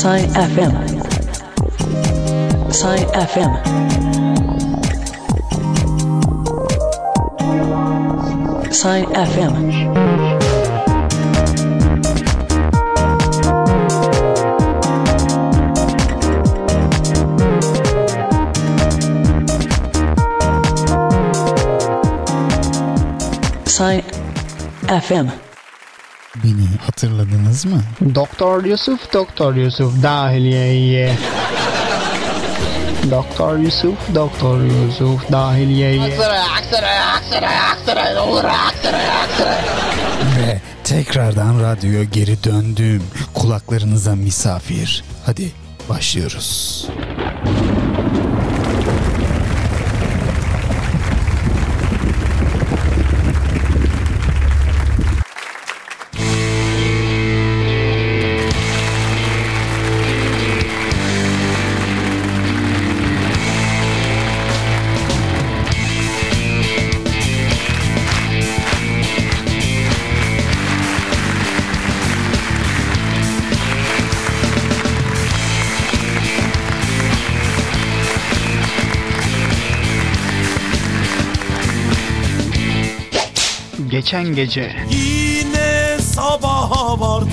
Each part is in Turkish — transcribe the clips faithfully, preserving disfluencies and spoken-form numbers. Sine F M, Sine F M. Sine F M. Sine F M. Beni hatırladınız mı? Doktor Yusuf, Doktor Yusuf dahiliyeye. Doktor Yusuf, Doktor Yusuf dahiliyeye. Aksaray, Aksaray, Aksaray, Aksaray, olur Aksaray, Aksaray. Ve tekrardan radyoya geri döndüm. Kulaklarınıza misafir. Hadi başlıyoruz. Geçen gece yine sabaha vardı,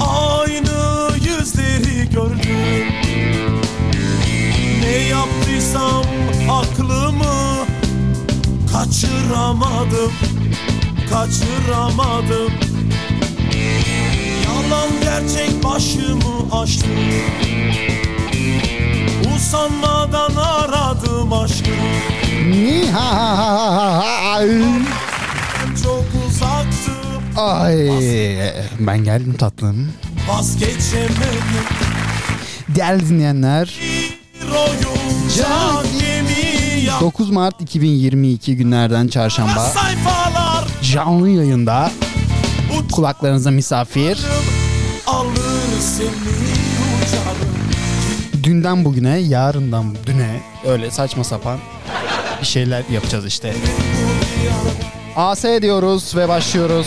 aynı yüzleri gördüm. Ne yaptıysam aklımı kaçıramadım, kaçıramadım. Yalan gerçek başımı açtı, usanmadan aradım aşkı. Çok uzaktı. Ay, ben geldim tatlım. Vazgeçemedim. Değerli dinleyenler, dokuz Mart iki bin yirmi iki günlerden çarşamba canlı yayında kulaklarınıza misafir. Dünden bugüne, yarından düne, öyle saçma sapan bir şeyler yapacağız işte. A S diyoruz ve başlıyoruz.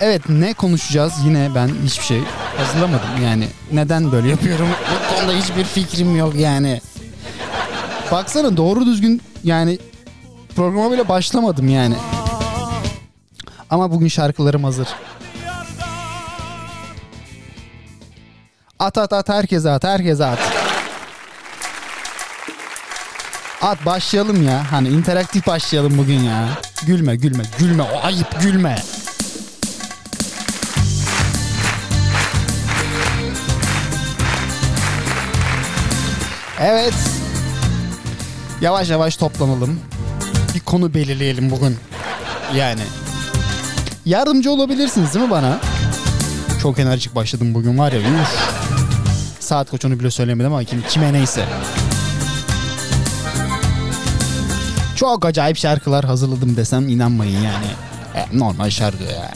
Evet, ne konuşacağız? Yine ben hiçbir şey hazırlamadım yani. Neden böyle yapıyorum? Bu konuda hiçbir fikrim yok yani. Baksana, doğru düzgün yani programa bile başlamadım yani. Ama bugün şarkılarım hazır. At at at, herkese at, herkese at. At, başlayalım ya. Hani interaktif başlayalım bugün ya. Gülme gülme gülme, o ayıp, gülme. Evet. Yavaş yavaş toplanalım. Bir konu belirleyelim bugün. Yani. Yardımcı olabilirsiniz değil mi bana? Çok enerjik başladım bugün var ya. Saat kaç onu bile söylemedim ama kim, kime neyse. Çok acayip şarkılar hazırladım desem inanmayın yani. E, normal şarkı ya.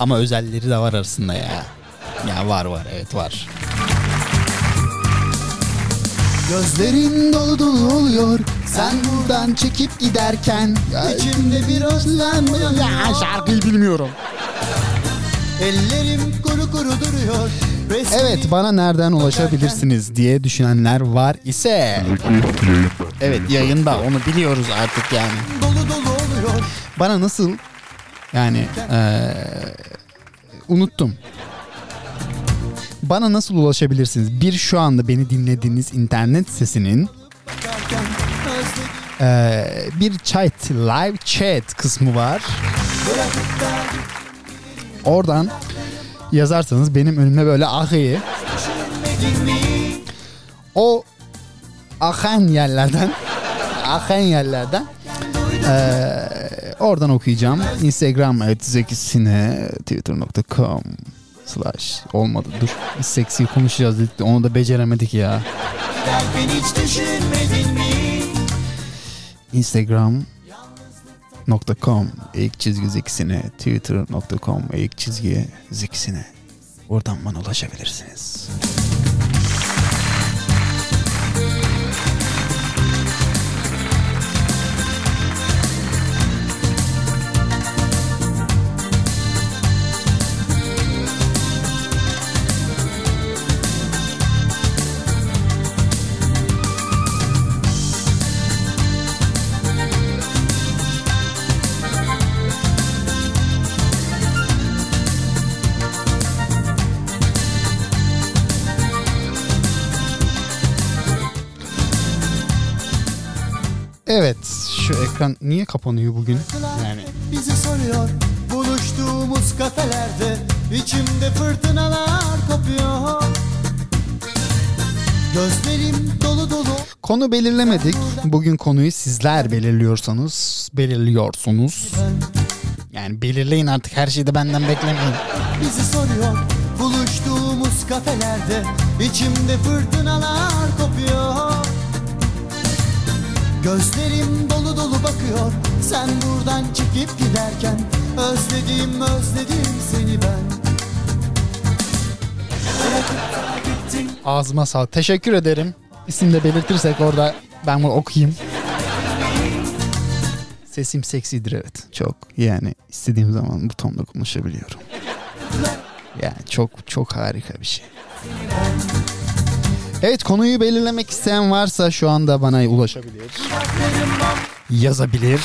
Ama özelleri de var arasında ya. Ya var var, evet var. Gözlerin dolu dolu oluyor, sen buradan çekip giderken. İçimde bir özlem uyanıyor. Şarkıyı bilmiyorum. Ellerim kuru kuru duruyor. Evet, bana nereden ulaşabilirsiniz diye düşünenler var ise, evet, yayında, onu biliyoruz artık yani. Bana nasıl yani ee, unuttum. Bana nasıl ulaşabilirsiniz? Bir, şu anda beni dinlediğiniz internet sesinin ee, bir chat, live chat kısmı var. Oradan yazarsanız benim önüme böyle ahıyı, o akan yerlerden, akan yerlerden ee, oradan okuyacağım. Instagram et zekisine, twitter nokta com slash olmadı dur. Biz seksi konuşacağız dedik, onu da beceremedik ya. Instagram .com ilk çizgi ziksine, twitter nokta com ilk çizgi ziksine, oradan bana ulaşabilirsiniz. Şu ekran niye kapanıyor bugün? Yani. Bizi soruyor buluştuğumuz kafelerde, içimde fırtınalar kopuyor. Gözlerim dolu dolu. Konu belirlemedik. Bugün konuyu sizler belirliyorsanız belirliyorsunuz. Yani belirleyin artık, her şeyi de benden beklemeyin. Bizi soruyor buluştuğumuz kafelerde, içimde fırtınalar kopuyor. Gözlerim dolu dolu bakıyor, sen buradan çekip giderken özledim özledim seni ben. Ağzıma sağlık. Teşekkür ederim. İsim de belirtirsek orada ben bunu okuyayım. Sesim seksidir, evet. Çok, yani istediğim zaman bu tonda konuşabiliyorum. Yani çok çok harika bir şey. Evet, konuyu belirlemek isteyen varsa şu anda bana ulaşabilir. Yazabilir.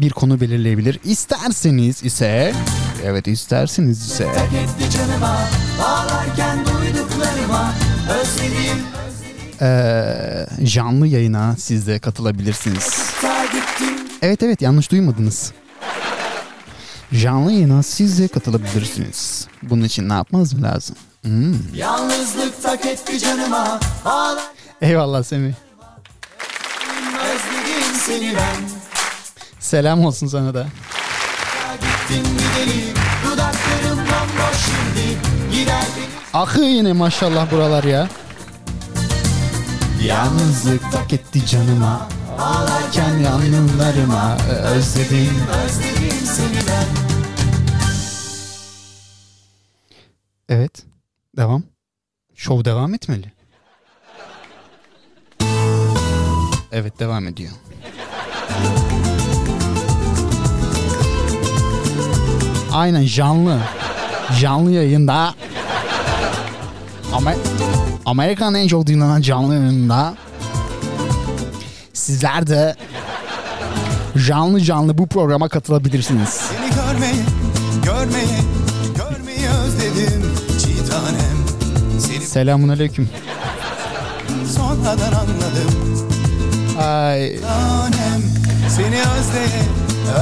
Bir konu belirleyebilir. İsterseniz ise, evet isterseniz ise. Ee, canlı yayına siz de katılabilirsiniz. Evet evet yanlış duymadınız. Canlı yayına siz de katılabilirsiniz. Bunun için ne yapmanız mı lazım? Hmm. Eyvallah Semih. Selam olsun sana da. Akı yine maşallah buralar ya. Yalnızlık tak etti canıma, ağlarken yanımlarıma, özledim özledim seni ben. Evet, devam. Şov devam etmeli. Evet, devam ediyor. Aynen, canlı. Canlı yayında. Ama Amerika'nın en çok dinlenen canlı yayında sizler de canlı canlı bu programa katılabilirsiniz. Seni görmeyi, görmeyi, görmeyi özledim çitanem. Seni... Selamun aleyküm. Sonradan anladım. Ay. Tanem, seni özleye,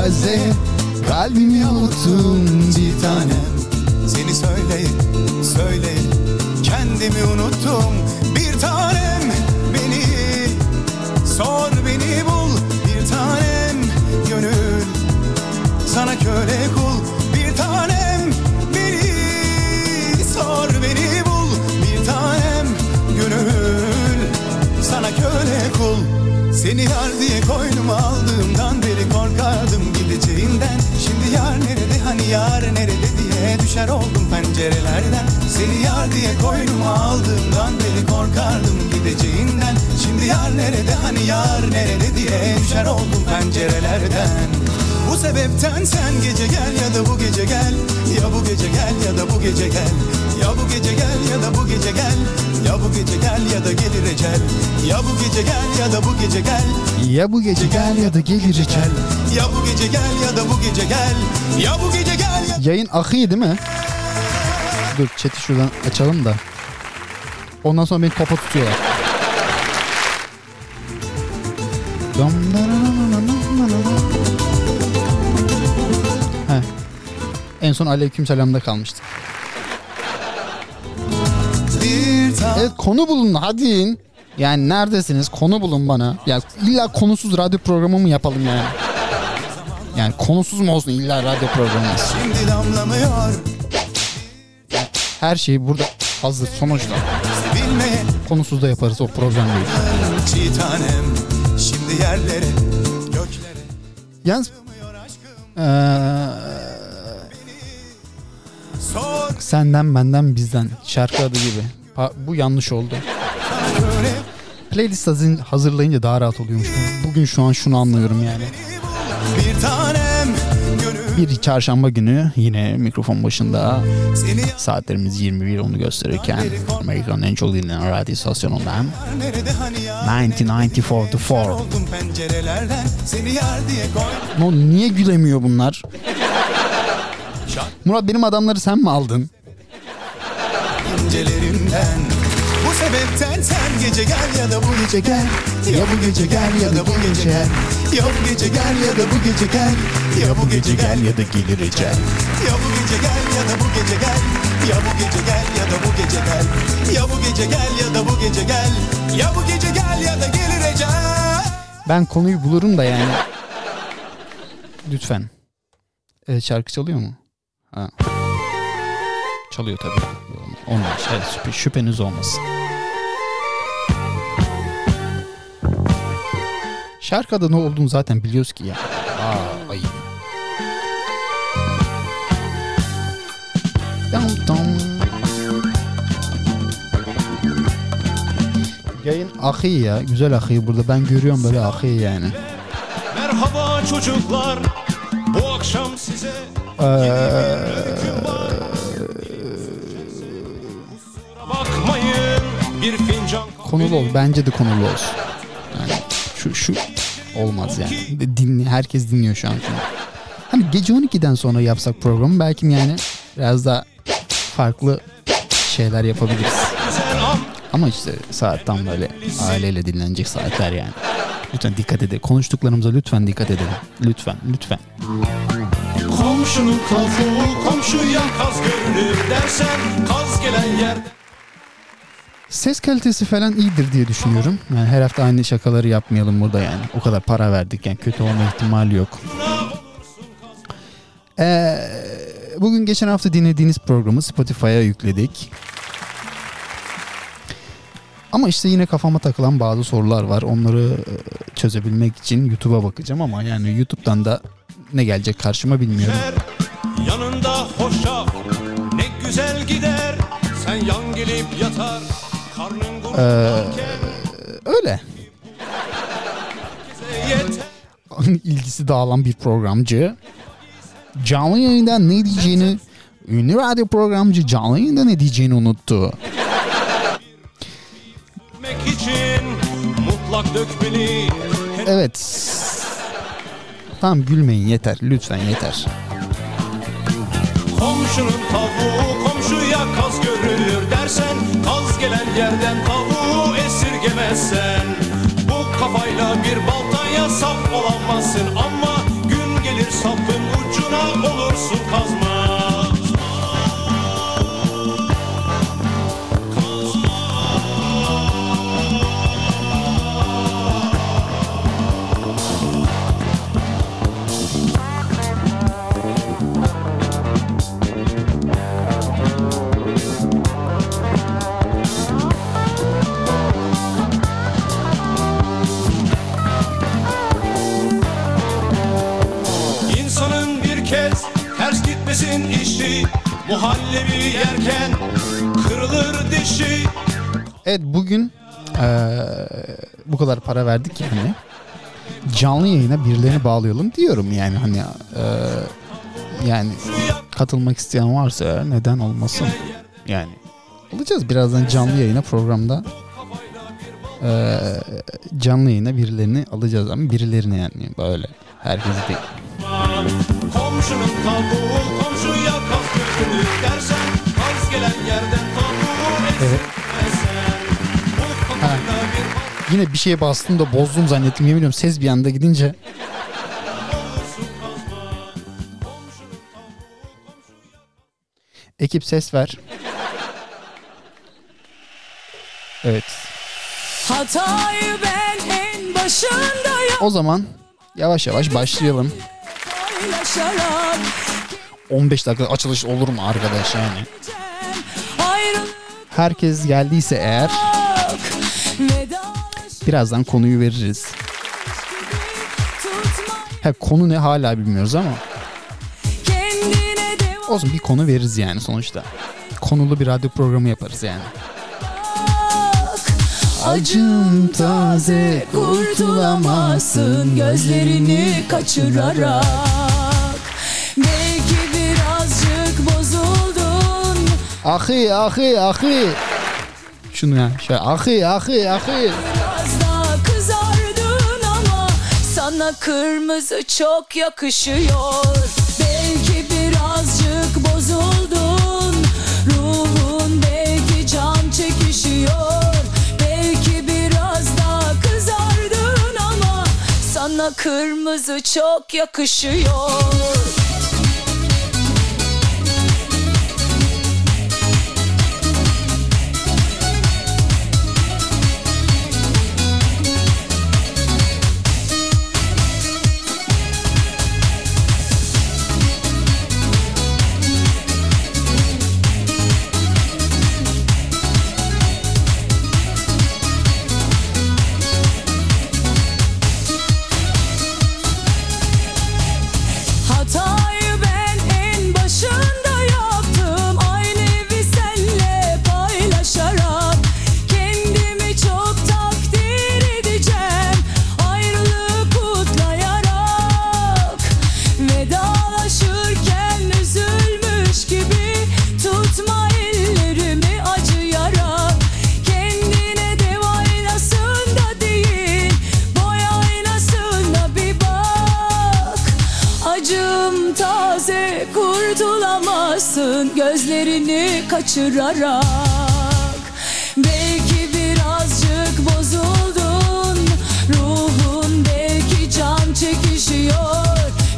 özleye, kalbimi unuttum çitanem. Seni söyleyin, söyleyin. Kendimi unuttum bir tanem, beni sor beni bul bir tanem, gönül sana köle kul bir tanem, beni sor beni bul bir tanem, gönül sana köle kul. Seni yar diye koynuma aldığımdan beri korkardım gideceğinden. Şimdi yar nerede, hani yar nerede diye düşer oldum pencerelerden. Seni yar diye koynuma aldığımdan beri korkardım gideceğinden. Şimdi yar nerede, hani yar nerede diye düşer oldum pencerelerden. Bu sebepten sen gece gel ya da bu gece gel, ya bu gece gel ya da bu gece gel, ya bu gece gel ya da bu gece gel, ya bu gece gel ya da gelir ecel, ya bu gece gel ya da bu gece gel, ya bu gece gel ya da gelir ecel, ya bu gece gel ya da bu gece gel, ya bu gece gel ya. Yayın akı değil mi? Dur chat'i şuradan açalım da ondan sonra beni kafa tutuyorlar. En son aleyküm selamda kalmıştık. Evet, konu bulun hadi. Yani neredesiniz? Konu bulun bana. Ya illa konusuz radyo programı mı yapalım yani? Yani konusuz mu olsun illa radyo programı? Şimdi damlamıyor. Her şey burada hazır sonuçta. Konusuz da yaparız o program değil. Çitanem şimdi yerlere, göklere. Yalnız eee senden benden bizden şarkı adı gibi. Pa- bu yanlış oldu. Playlist hazırlayınca daha rahat oluyormuş. Bugün şu an şunu anlıyorum yani. Bir çarşamba günü yine mikrofon başında, saatlerimiz yirmi bir onu gösterirken Amerika'nın en çok dinlenen radyo istasyonundan bin dokuz yüz doksan dört. No, niye gülemiyor bunlar? Murat, benim adamları sen mi aldın? İncelerimden. Bu sebepten sen gece gel ya da bu gece gel, ya bu gece gel ya da bu gece, Ya bu gece gel ya da bu gece gel. Ya bu gece gel ya da gelireceğim. Ya bu gece gel ya da bu gece gel. Ya bu gece gel ya da bu gece gel. Ya bu gece gel ya da bu gece gel. Ya bu gece gel ya da gelireceğim. Ben konuyu bulurum da yani. Lütfen. Evet, şarkı çalıyor mu? Ha. Çalıyor tabii. Onlar şey, şüpheniz olmasın. Şarkı adı ne olduğunu zaten biliyoruz ki ya. Aa, ayıp. Yayın ahi ya. Güzel ahi burada. Ben görüyorum böyle ahi yani. Merhaba çocuklar. Bu akşam size ee... bakmayın bir fincan. Konulu ol. Bence de konulu olsun. Yani şu şu olmaz yani. Dinli, herkes dinliyor şu an. Hani gece on ikiden sonra yapsak programı belki yani biraz daha farklı şeyler yapabiliriz. Ama işte saat tam böyle aileyle dinlenecek saatler yani. Lütfen dikkat edin. Konuştuklarımıza lütfen dikkat edin. Lütfen, lütfen. Komşunun kavuğu, komşuya kaz görünür dersen kaz gelen yer. Ses kalitesi falan iyidir diye düşünüyorum. Yani her hafta aynı şakaları yapmayalım burada yani. O kadar para verdik yani kötü olma ihtimali yok. Ee, bugün geçen hafta dinlediğiniz programı Spotify'a yükledik. Ama işte yine kafama takılan bazı sorular var. Onları çözebilmek için YouTube'a bakacağım ama yani YouTube'dan da ne gelecek karşıma bilmiyorum. Yanında hoşça ne güzel gider. Sen yan gelip yatar. Karnın gururlanken. Ee, öyle. İlgisi dağılan bir programcı. Canlı yayında ne diyeceğini, ünlü radyo programcı canlı yayında ne diyeceğini unuttu. Evet. Tamam gülmeyin yeter. Lütfen yeter. Komşunun tavuğu komşuya kaz görünür dersen kaz gelen yerden tavuğu esirgemezsen bu kafayla bir baltaya sap olamazsın ama gün gelir sapın ucuna olursun kazma. Muhallebi yerken kırılır dişi. Evet bugün ee, bu kadar para verdik yani canlı yayına birilerini bağlayalım diyorum yani hani ee, yani katılmak isteyen varsa neden olmasın yani olacağız birazdan canlı yayına programda ee, canlı yayına birilerini alacağız ama birilerini yani böyle herkes değil. Komşunun tavuğu komşuya kaz görünür dersen kaz gelen yerden tavuğu esirmezsen. Yine bir şeye bastım da bozdum zannettim yemin ediyorum ses bir anda gidince. Ekip ses ver. Evet. Hatayı ben en başındayım. O zaman yavaş yavaş başlayalım. on beş dakika açılış olur mu arkadaş yani? Herkes geldiyse eğer birazdan konuyu veririz. Ha, konu ne hala bilmiyoruz ama olsun bir konu veririz yani sonuçta. Konulu bir radyo programı yaparız yani. Acım taze kurtulamazsın gözlerini kaçırarak. Belki birazcık bozuldun. Ahi ahi ahi. Şunu ya şey ahi ahi ahi. Biraz daha kızardın ama sana kırmızı çok yakışıyor. Belki birazcık bozuldun. Ruhun belki can çekişiyor. sana kırmızı çok yakışıyor. Gözlerini kaçırarak belki birazcık bozuldun, ruhun belki can çekişiyor,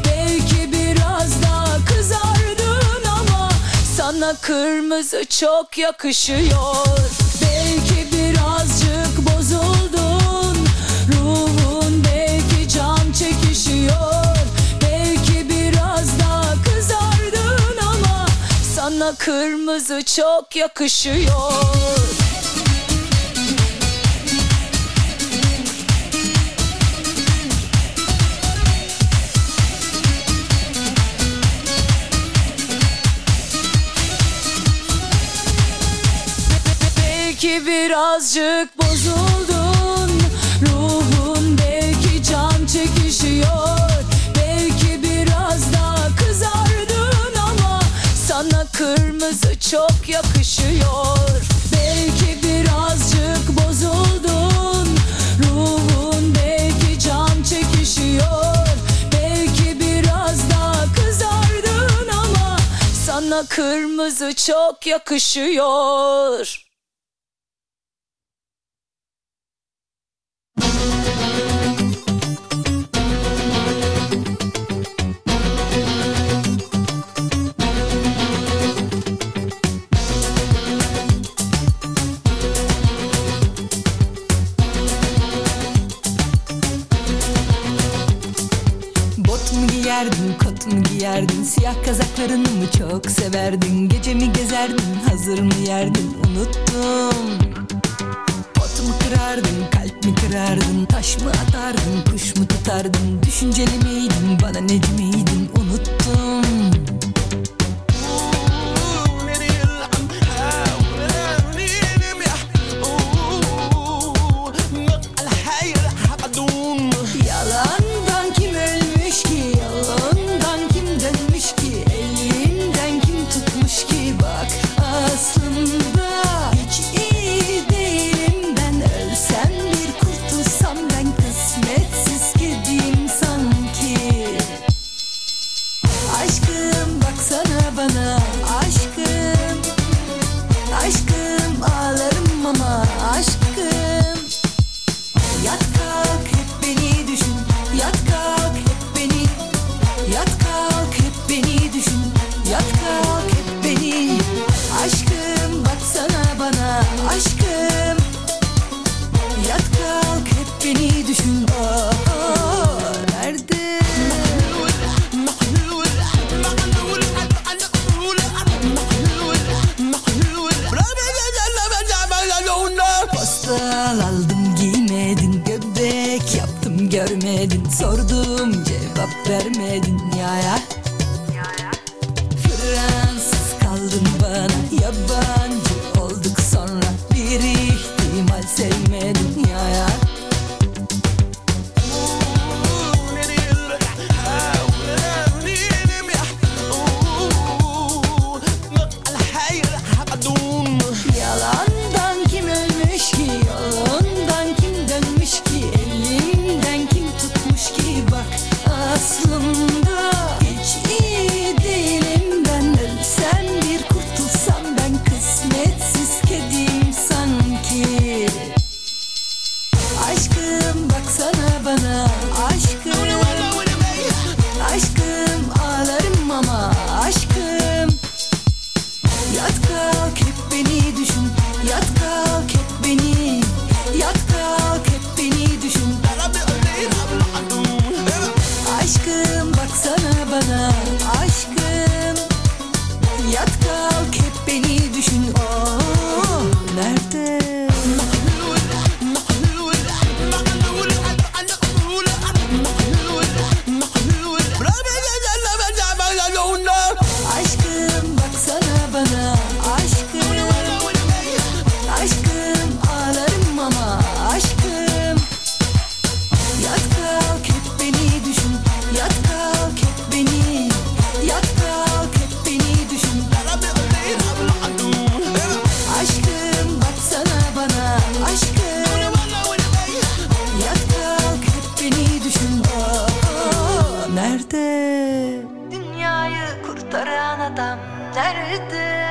belki biraz daha kızardın ama sana kırmızı çok yakışıyor. Belki birazcık bozuldun, ruhun belki can çekişiyor, sana kırmızı çok yakışıyor. Belki birazcık bozuldun, ruhun belki can çekişiyor, belki biraz daha kızar. Sana kırmızı çok yakışıyor. Belki birazcık bozuldun, ruhun belki can çekişiyor, belki biraz daha kızardın ama sana kırmızı çok yakışıyor. Kot mu giyerdin, siyah kazaklarını mı çok severdin? Gece mi gezerdin, hazır mı yerdin? Unuttum. Pot mu kırardın, kalp mi kırardın? Taş mı atardın, kuş mu tutardın? Düşünceli miydin, bana neci miydin? Unuttum. nerede?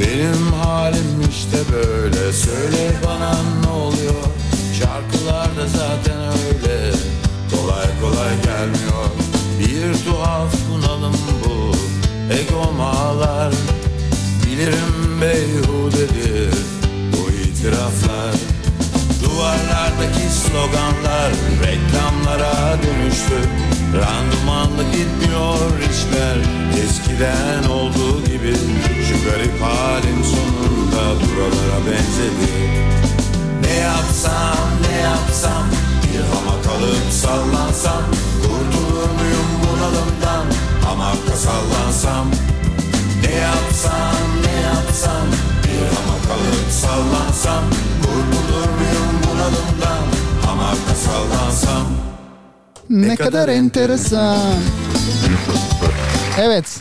Benim halim işte böyle. Söyle bana ne oluyor? Şarkılar da zaten öyle. Kolay kolay gelmiyor. Bir tuhaf bunalım bu. Egom ağlar. Bilirim beyhudedir bu itiraflar. Duvarlardaki sloganlar reklamlara dönüştü. Randımanlı gitmiyor işler eskiden olduğu gibi. Şu garip halim sonunda buralara benzedi. Ne yapsam ne yapsam bir hama kalıp sallansam. Kurtulur muyum bunalımdan hamakka sallansam. Ne yapsam ne yapsam bir hama kalıp sallansam. Kurtulur muyum bunalımdan hamakka sallansam. Ne, ne kadar, kadar enteresan. Evet.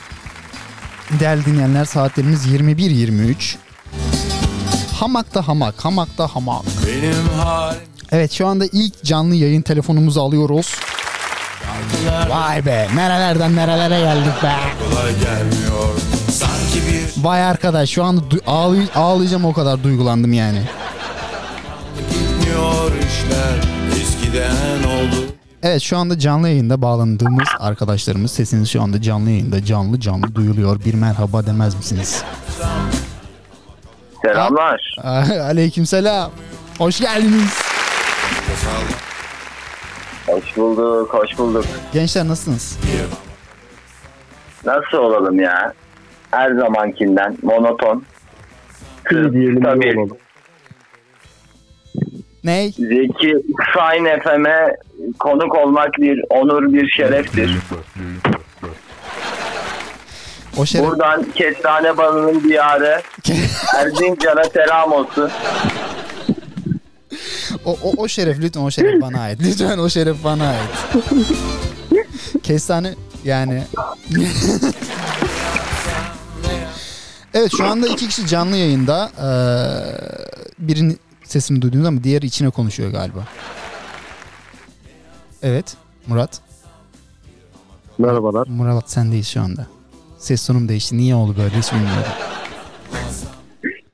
Değerli dinleyenler, saatlerimiz yirmi bir yirmi üç. Hamakta hamak, hamakta hamak. Evet, şu anda ilk canlı yayın telefonumuzu alıyoruz. Vay be, nerelerden nerelere geldik be. Vay arkadaş, şu anda du- ağlay- ağlayacağım, o kadar duygulandım yani. Evet, şu anda canlı yayında bağlandığımız arkadaşlarımız, sesiniz şu anda canlı yayında canlı canlı duyuluyor. Bir merhaba demez misiniz? Selamlar. Aleykümselam. Hoş geldiniz. Hoş bulduk, hoş bulduk. Gençler nasılsınız? Nasıl olalım ya? Her zamankinden monoton. Tabii. Ney? Zeki Sine F M'e konuk olmak bir onur, bir şereftir. O şeref... Buradan Kestane Balı'nın diyarı Erzincan'a selam olsun. O, o, o şeref lütfen, o şeref bana ait. Lütfen o şeref bana ait. Kestane yani. Evet, şu anda iki kişi canlı yayında. Ee, birinin sesimi duydunuz ama diğeri içine konuşuyor galiba. Evet, Murat. Merhabalar. Murat, sendeyiz şu anda. Ses tonum değişti. Niye oldu böyle hiç bilmiyorum.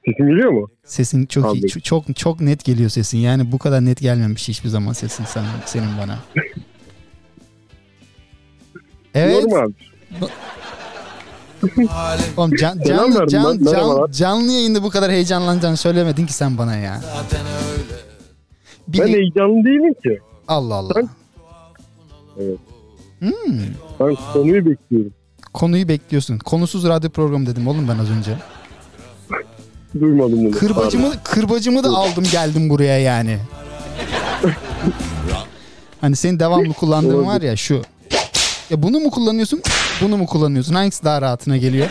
Sesin geliyor mu? Sesin çok Anladım. iyi. Çok çok net geliyor sesin. Yani bu kadar net gelmemiş hiçbir zaman sesin sen, senin bana. Evet. Oğlum can, canlı, can, can, canlı yayında bu kadar heyecanlanacağını söylemedin ki sen bana ya. Bir ben heyecanlı değilim ki. Allah Allah. Ben... Evet. Hmm. Ben konuyu bekliyorum. Konuyu bekliyorsun. Konusuz radyo programı dedim oğlum ben az önce. Duymadım bunu. Kırbacımı, kırbacımı da aldım geldim buraya yani. Hani senin devamlı kullandığın var ya şu. Ya bunu mu kullanıyorsun? Bunu mu kullanıyorsun? Hangisi daha rahatına geliyor?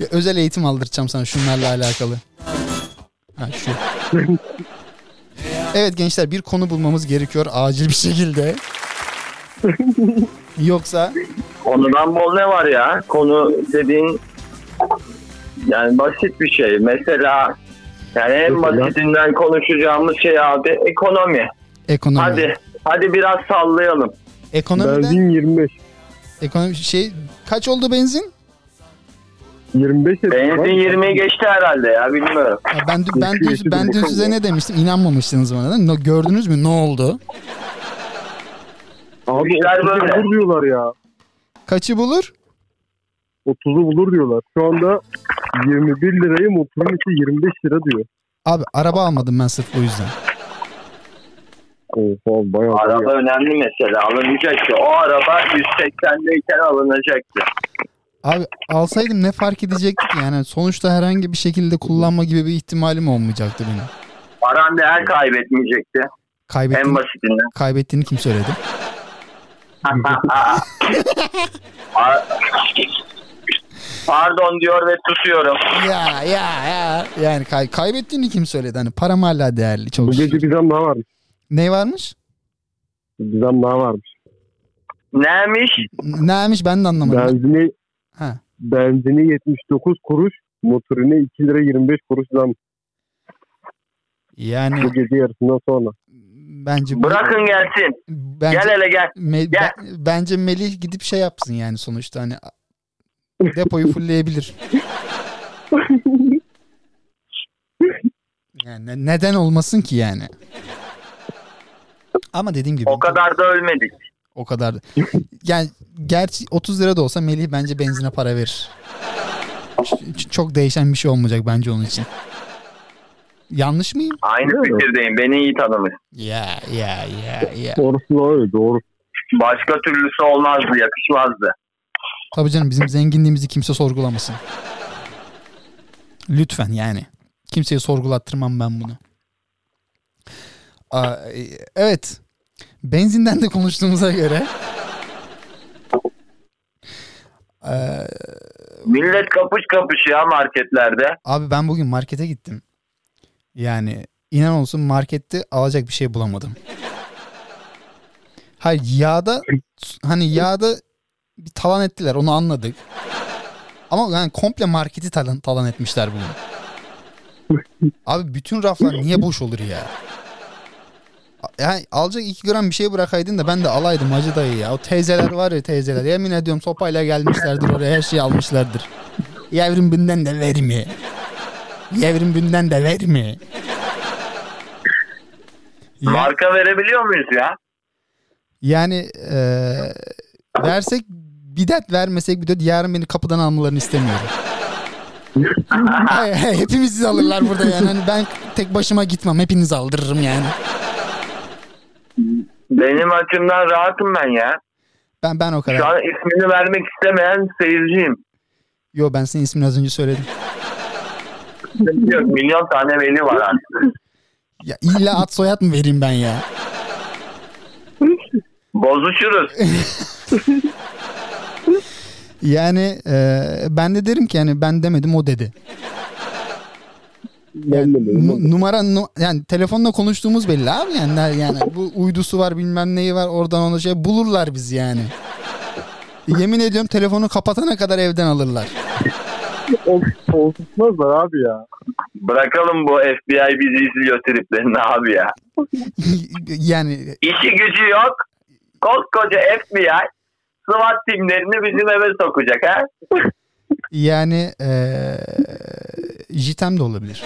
Ya özel eğitim aldıracağım sana şunlarla alakalı. Ha şu. Evet gençler, bir konu bulmamız gerekiyor acil bir şekilde. Yoksa... Konudan bol ne var ya? Konu dediğin yani basit bir şey. Mesela yani en basitinden konuşacağımız şey abi ekonomi. Ekonomi. Hadi hadi biraz sallayalım. Ekonomiden... Benzin yirmi beş. Ekonomi şey kaç oldu benzin? yirmi beş Benzin yirmiyi geçti herhalde ya, bilmiyorum. Ya ben dün, ben dün, ben dün size ne demiştim? İnanmamıştınız bana. No, gördünüz mü? Ne oldu? Abi işler böyle diyorlar ya. Kaçı bulur? otuzu bulur diyorlar. Şu anda yirmi bir lirayı motorun içi yirmi beş lira diyor. Abi araba almadım ben sırf bu yüzden. Oha, bayağı araba ya. Önemli mesele. Alınacaktı. O araba yüz seksendeyken alınacaktı. Abi alsaydım ne fark edecektik yani, sonuçta herhangi bir şekilde kullanma gibi bir ihtimalim olmayacaktı benim. Paran değer kaybetmeyecekti. Kaybettiğini, en basitinden. Kaybettiğini kim söyledi? pardon diyor ve susuyorum. Ya ya ya. Yani kay- kaybettiğini kim söyledi? Hani param hala değerli. Çok bu gece bir zam daha varmış. Ne varmış? Bir zam daha varmış. Neymiş? Neymiş ben de anlamadım. Benzini, ha. benzini yetmiş dokuz kuruş, motorine iki lira yirmi beş kuruş zam. Yani bu gece yarısından sonra. Bence bırakın bu, gelsin. Bence, gel hele gel. Me, gel. Ben, bence Melih gidip şey yapsın yani sonuçta hani depoyu fulleyebilir. Yani neden olmasın ki yani? Ama dediğim gibi o kadar da ölmedik. O kadar. Yani gerçi otuz lira da olsa Melih bence benzine para verir. Çok değişen bir şey olmayacak bence onun için. Yanlış mıyım? Aynı fikirdeyim. Beni iyi tanımış. Ya ya ya ya. Doğrusu öyle, doğru. Başka türlüsü olmazdı, yakışmazdı. Tabii canım, bizim zenginliğimizi kimse sorgulamasın. Lütfen yani. Kimseye sorgulattırmam ben bunu. Aa, evet. Benzinden de konuştuğumuza göre. Ee, Millet kapış kapış ya marketlerde. Abi ben bugün markete gittim. Yani inan olsun markette alacak bir şey bulamadım. Hayır yağda hani yağda bir talan ettiler, onu anladık. Ama yani komple marketi talan, talan etmişler bugün. Abi bütün raflar niye boş olur ya? Yani alacak iki gram bir şey bırakaydın da ben de alaydım Hacı dayı ya. O teyzeler var ya, teyzeler. Yemin ediyorum sopayla gelmişlerdir oraya, her şeyi almışlardır. Yavrum bundan da ver mi? Yavrum bundan da ver mi? Ya, marka verebiliyor muyuz ya? Yani e, versek bir dert, vermesek bir dert. Yarın beni kapıdan almalarını istemiyorum. Hayır, hepimizi alırlar burada yani. Hani ben tek başıma gitmem. Hepinizi aldırırım yani. Benim açımdan rahatım ben ya. Ben ben o kadar. Şu an ismini vermek istemeyen seyirciyim. Yo, ben senin ismini az önce söyledim. Yok, milyon tane veli var artık. Ya illa at soyad mı vereyim ben ya? Bozuşuruz. Yani e, ben de derim ki yani ben demedim, o dedi. Yani, n- numara nu- yani telefonla konuştuğumuz belli abi yani, yani bu uydusu var bilmem neyi var, oradan ona şey bulurlar bizi yani. Yemin ediyorum telefonu kapatana kadar evden alırlar. Olmazlar abi ya. Bırakalım bu F B I bizi izliyor triplerini abi ya. Yani işi gücü yok. Koskoca F B I SWAT timlerini bizim eve sokacak ha. Yani ee, jitem de olabilir.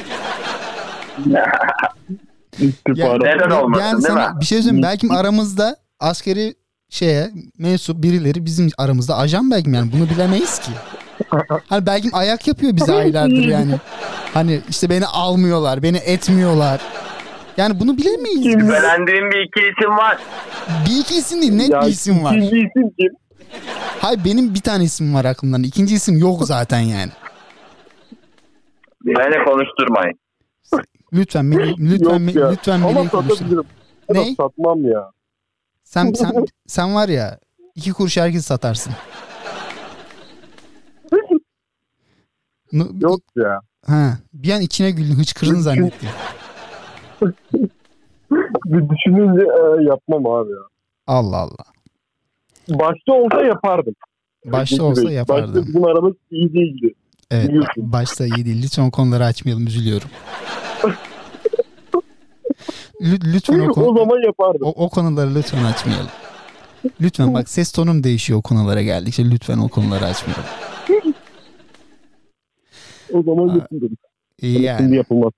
Yani, neden olmasın yani değil mi? Bir şey söyleyeyim, belki aramızda askeri şeye mensup birileri bizim aramızda ajan belki yani, bunu bilemeyiz ki. Hani belki ayak yapıyor bize aylardır yani. Hani işte beni almıyorlar, beni etmiyorlar. Yani bunu bilemeyiz. Şüphelendiğim bir iki isim var. Bir iki isim değil, net ya, bir isim var. İkinci isim kim? Hayır benim bir tane isim var aklımdan. İkinci isim yok zaten yani. Beni konuşturmayın. Lütfen beni, lütfen beni, lütfen beni konuşturmayın. Ne? Satmam ya. Sen sen sen var ya, iki kuruş herkes satarsın. Yok ya. Ha, bir an içine güldün, hıçkırın zannettim. Bir düşününce e, yapmam abi ya. Allah Allah. Başta olsa yapardım. Başta olsa yapardım. Başta bizim aramız iyi değildi. Evet, biliyorsun. Başta iyi değildi. Son konuları açmayalım, üzülüyorum. L- lütfen o, konu- o zaman yapardım. O, o konuları lütfen açmayalım. Lütfen bak, ses tonum değişiyor o konulara geldikçe. Lütfen o konuları açmayalım. O zaman yapıldım. Yani. Şimdi yapılmaz.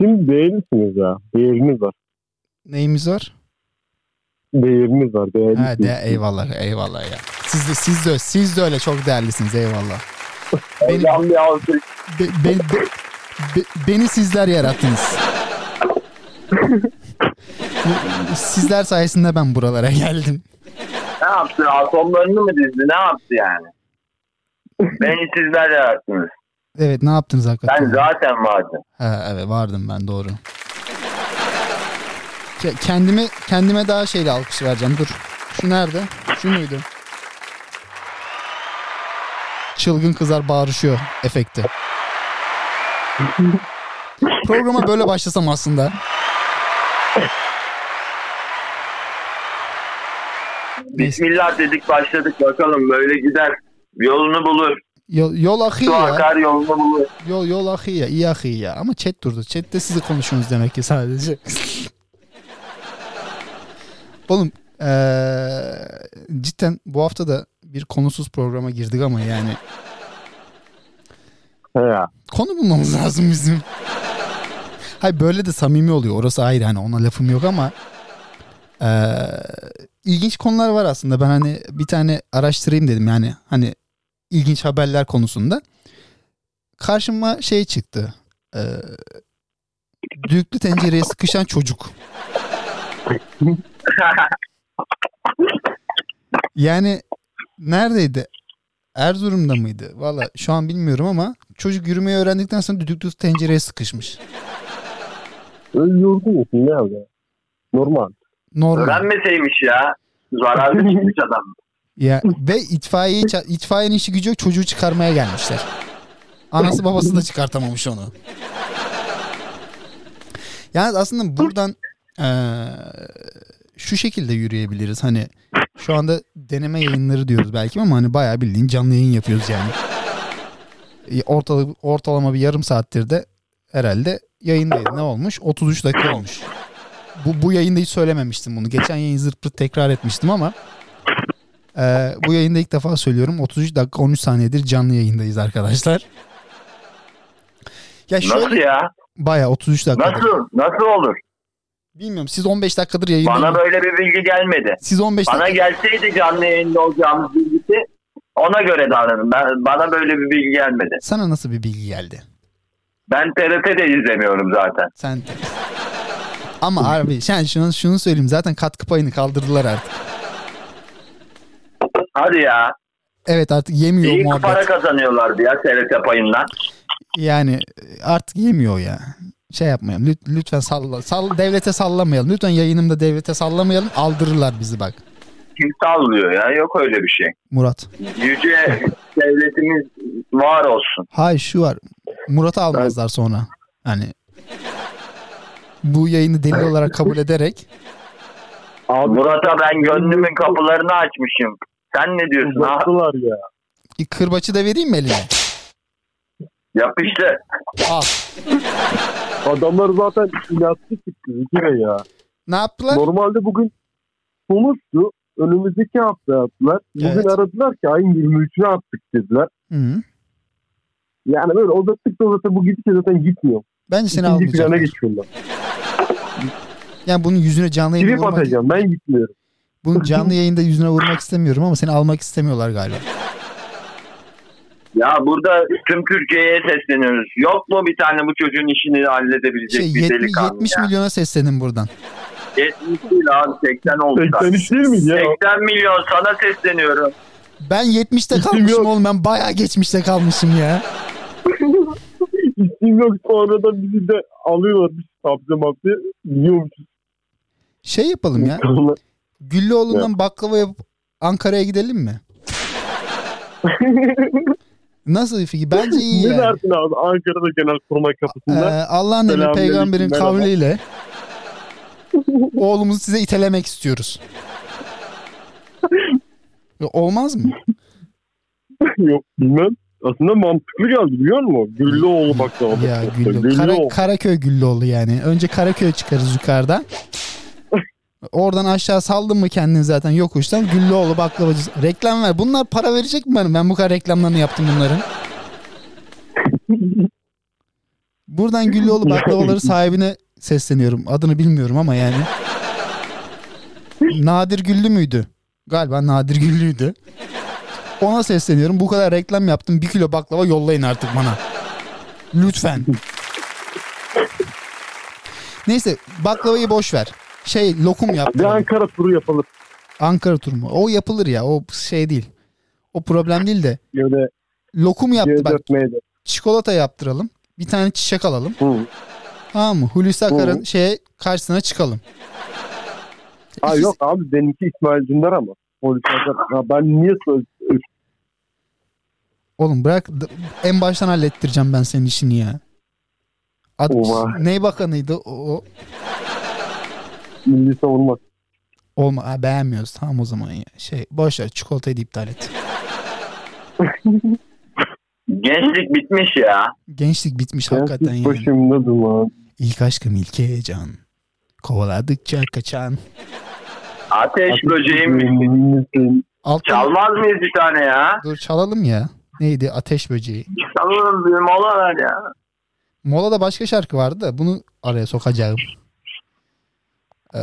Şimdi değerlisiniz ya. Değeriniz var. Neyimiz var? Değerimiz var. Değerlisiniz. Ha, de, eyvallah. Eyvallah ya. Siz de, siz de, siz de öyle çok değerlisiniz. Eyvallah. Beni, be, be, be, be, beni sizler yarattınız. Sizler sayesinde ben buralara geldim. Ne yaptı? Atomlarını mı dizdi? Ne yaptı yani? Beni sizler yarattınız. Evet, ne yaptınız hakikaten? Ben zaten vardım. Ha, evet vardım ben, doğru. Kendime kendime daha şeyle alkış vereceğim. Dur. Şu nerede? Şu muydu? çılgın kızlar bağırışıyor efekti. Programa böyle başlasam aslında. Bismillah dedik, başladık, bakalım böyle gider. Yolunu bulur. Yol, yol akıyor ya. Su akar yolunu bulur. Yol, yol akıyor, iyi akıyor ya. Ama chat durdu. Chatte sizi konuşuyorsunuz demek ki sadece. Oğlum ee, cidden bu hafta da bir konusuz programa girdik ama yani. Ya. Konu bulmamız lazım bizim. Hayır, böyle de samimi oluyor. Orası ayrı, hani ona lafım yok ama ee, ilginç konular var aslında. Ben hani bir tane araştırayım dedim yani, hani ilginç haberler konusunda. Karşıma şey çıktı. Ee, düdüklü tencereye sıkışan çocuk. Yani neredeydi? Erzurum'da mıydı? Valla şu an bilmiyorum ama çocuk yürümeyi öğrendikten sonra düdüklü tencereye sıkışmış. Öldürdü mü? Ne oldu? Normal. Normal. Öğrenmeseymiş ya. Zararlı çıkmış adam. Ya, ve itfaiye, itfaiyenin işi gücü yok, çocuğu çıkarmaya gelmişler. Anası babası da çıkartamamış onu. Yani aslında buradan e, şu şekilde yürüyebiliriz. Hani şu anda deneme yayınları diyoruz belki ama hani bayağı bildiğin canlı yayın yapıyoruz yani. Ortal, ortalama bir yarım saattir de herhalde yayındayız. Ne olmuş? otuz üç dakika olmuş. Bu, bu yayında hiç söylememiştim bunu. Geçen yayın zırt pırt tekrar etmiştim ama Ee, bu yayında ilk defa söylüyorum. otuz üç dakika on üç saniyedir canlı yayındayız arkadaşlar. Ya şöyle, nasıl ya? Bayağı otuz üç dakikadır. Nasıl? Nasıl olur? Bilmiyorum. Siz on beş dakikadır yayındayız. Bana böyle bir bilgi gelmedi. Siz on beş Bana dakika... gelseydi canlı yayında olacağımız bilgisi, ona göre davranırım. Ben, bana böyle bir bilgi gelmedi. Sana nasıl bir bilgi geldi? Ben T R T'de izlemiyorum zaten. Sen de. Ama abi sen şunu, şunu söyleyeyim. Zaten katkı payını kaldırdılar artık. Hadi ya. Evet, artık yemiyor İyi muhabbet. İyi para kazanıyorlardı ya T R T payından. Yani artık yemiyor ya. Şey yapmayalım. Lütfen salla. Sal, devlete sallamayalım. Lütfen yayınımda devlete sallamayalım. Aldırırlar bizi bak. Kim sallıyor ya? Yok öyle bir şey. Murat. Yüce devletimiz var olsun. Hayır, şu var. Murat'ı almazlar sonra. Hani bu yayını delil olarak kabul ederek. Abi, Murat'a ben gönlümün kapılarını açmışım. Sen ne diyorsun abi? Ya. Bir kırbaçı da vereyim mi eline? Yapıştı. Al. Adamlar zaten inatçı çıktı bir kere ya. Ne yaptılar? Normalde bugün konuştu. Önümüzdeki hafta yaptılar. Bugün evet. Aradılar ki ayın yirmi üçüne attık dediler. Hı-hı. Yani böyle uzattık da uzattık. Bu gidişe zaten gitmiyor. Bence seni almayacağım. İkinci plana geçiyorlar. Yani bunun yüzüne canlı yayına vurmak... Trip atacağım, ben gitmiyorum. Bunun canlı yayında yüzüne vurmak istemiyorum ama seni almak istemiyorlar galiba. Ya burada tüm Türkiye'ye sesleniyoruz. Yok mu bir tane bu çocuğun işini halledebilecek şey, bir yetmi, delikanlı? yetmiş ya. Milyona seslenin buradan. yetmiş değil abi, seksen oldu. seksen milyon sana sesleniyorum. Ben yetmişte kalmışım oğlum, ben bayağı geçmişte kalmışım ya. İşim yok, sonra da bizi de alıyorlar. Hapse mapse yiyormuşuz. Şey yapalım ya. Güllüoğlu'ndan ya. Baklava yapıp Ankara'ya gidelim mi? Nasıl bir fikir? Bence iyi ne yani. Ne dersin abi? Ankara'da genel kurmay kapısında. Ee, Allah'ın emri peygamberin kavliyle oğlumuzu size itelemek istiyoruz. Olmaz mı? Yok, bilmem. Aslında mantıklı geldi, biliyor musun? Güllüoğlu baklava. Ya Güllüoğlu. Güllüoğlu. Kara, Karaköy Güllüoğlu yani. Önce Karaköy'e çıkarız yukarıdan. Oradan aşağı saldın mı kendini zaten yokuştan. Güllüoğlu baklavacısı. Reklam ver. Bunlar para verecek mi bana? Ben bu kadar reklamlarını yaptım bunların. Buradan Güllüoğlu baklavaları sahibine sesleniyorum. Adını bilmiyorum ama yani. Nadir Güllü müydü? Galiba Nadir Güllü'ydü. Ona sesleniyorum. Bu kadar reklam yaptım. Bir kilo baklava yollayın artık bana. Lütfen. Neyse, baklavayı boş ver. Şey, lokum yaptım. Bir Ankara turu yapılır. Ankara turu mu? O yapılır ya. O şey değil. O problem değil de. Yöde, lokum yaptı bak. Çikolata yaptıralım. Bir tane çiçek alalım. Hı. Tamam mı? Hulusi Akar'ın şeye karşısına çıkalım. Aa, yok abi, benimki İsmail Dündar ama. Hulusi Akar. Ben niye söz Oğlum bırak, en baştan hallettireceğim ben senin işini ya. Adı ne bakanıydı o? Milli savunma. Olma, ha, beğenmiyoruz tamam o zaman ya. Şey boş ver, çikolatayı da iptal et. Gençlik bitmiş ya. Gençlik bitmiş Gençlik hakikaten ya. Başımda duman. İlk aşkım ilk heyecan. Kovaladıkça kaçan. Ateş, Ateş böceğim. Böceğim. Çalmaz mıyız bir tane ya? Dur çalalım ya. Neydi? Ateş böceği. Çalalım, bir mola ver ya. Mola'da başka şarkı vardı da bunu araya sokacağım. Ee,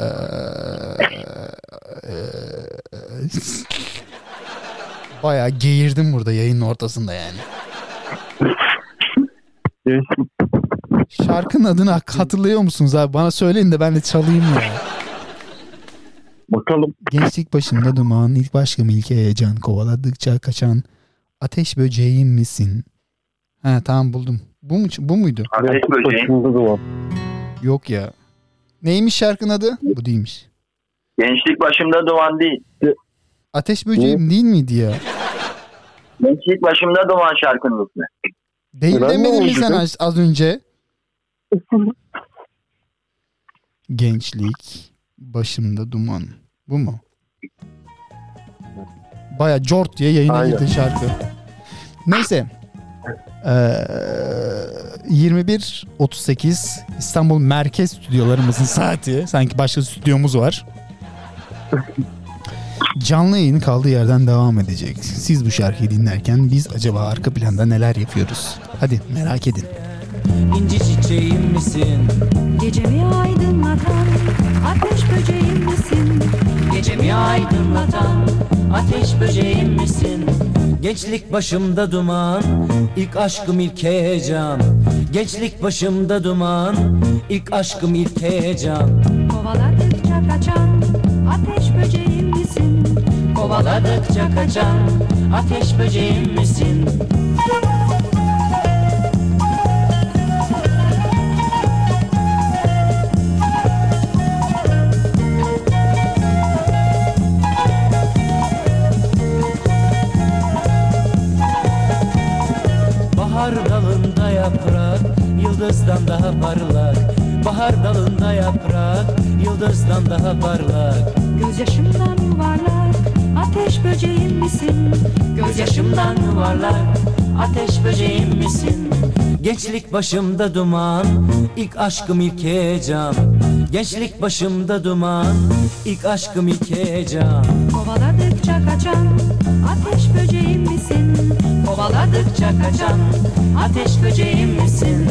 e, bayağı geğirdim burada yayının ortasında yani. Şarkının adını hatırlıyor musunuz abi? Bana söyleyin de ben de çalayım ya. Bakalım. Gençlik başında duman, ilk aşkım ilk heyecan, kovaladıkça kaçan, ateş böceğim misin? Ha tamam buldum. Bu mu? Bu muydu? Ateş böceğim. Yok ya. Neymiş şarkının adı? Bu değilmiş. Gençlik başımda duman değil. Ateş böceğim ne? Değil miydi ya? Gençlik başımda duman şarkının ismi. Değil demedin mi sen az, az önce? Gençlik başımda duman. Bu mu? Baya cort diye yayına gitti şarkı. Neyse. Ee, yirmi bir otuz sekiz İstanbul merkez stüdyolarımızın saati. Sanki başka stüdyomuz var. Canlı yayın kaldığı yerden devam edecek. Siz bu şarkıyı dinlerken biz acaba arka planda neler yapıyoruz? Hadi merak edin. İnci çiçeğim misin? Gecemi aydınlatan ateş böceğim misin? Gecemi aydınlatan ateş böceğim misin? Gençlik başımda duman, ilk aşkım ilk heyecan. Gençlik başımda duman, ilk aşkım ilk heyecan. Kovaladıkça kaçan ateş böceğim misin? Kovaladıkça kaçan ateş böceğim misin? Bahar dalında yaprak, yıldızdan daha parlak. Bahar dalında yaprak, yıldızdan daha parlak. Gözyaşımdan yuvarlak, ateş böceğim misin? Gözyaşımdan yuvarlak, ateş böceğim misin? Gençlik başımda duman, ilk aşkım ilk heyecan. Gençlik başımda duman, ilk aşkım ilk heyecan. Kovaladıkça kaçan, ateş böceğim misin? Kovaladıkça kaçan, ateş böceğim misin?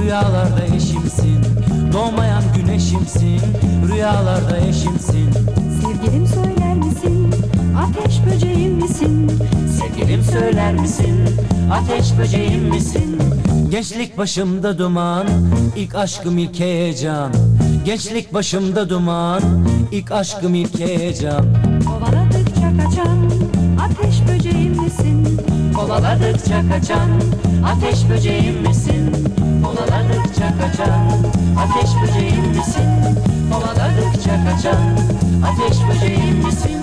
Rüyalarda eşimsin, doğmayan güneşimsin, rüyalarda eşimsin. Sevgilim söyler misin, ateş böceğim misin? Sevgilim söyler misin, ateş böceğim misin? Gençlik başımda duman, ilk aşkım ilk heyecan. Gençlik başımda duman, ilk aşkım ilk heyecan. Kovaladıkça kaçan, ateş böceğim misin? Kovaladıkça kaçan, ateş böceğim misin? Kovaladıkça kaçan, ateş böceğim misin? Kovaladıkça kaçan, ateş böceğim misin?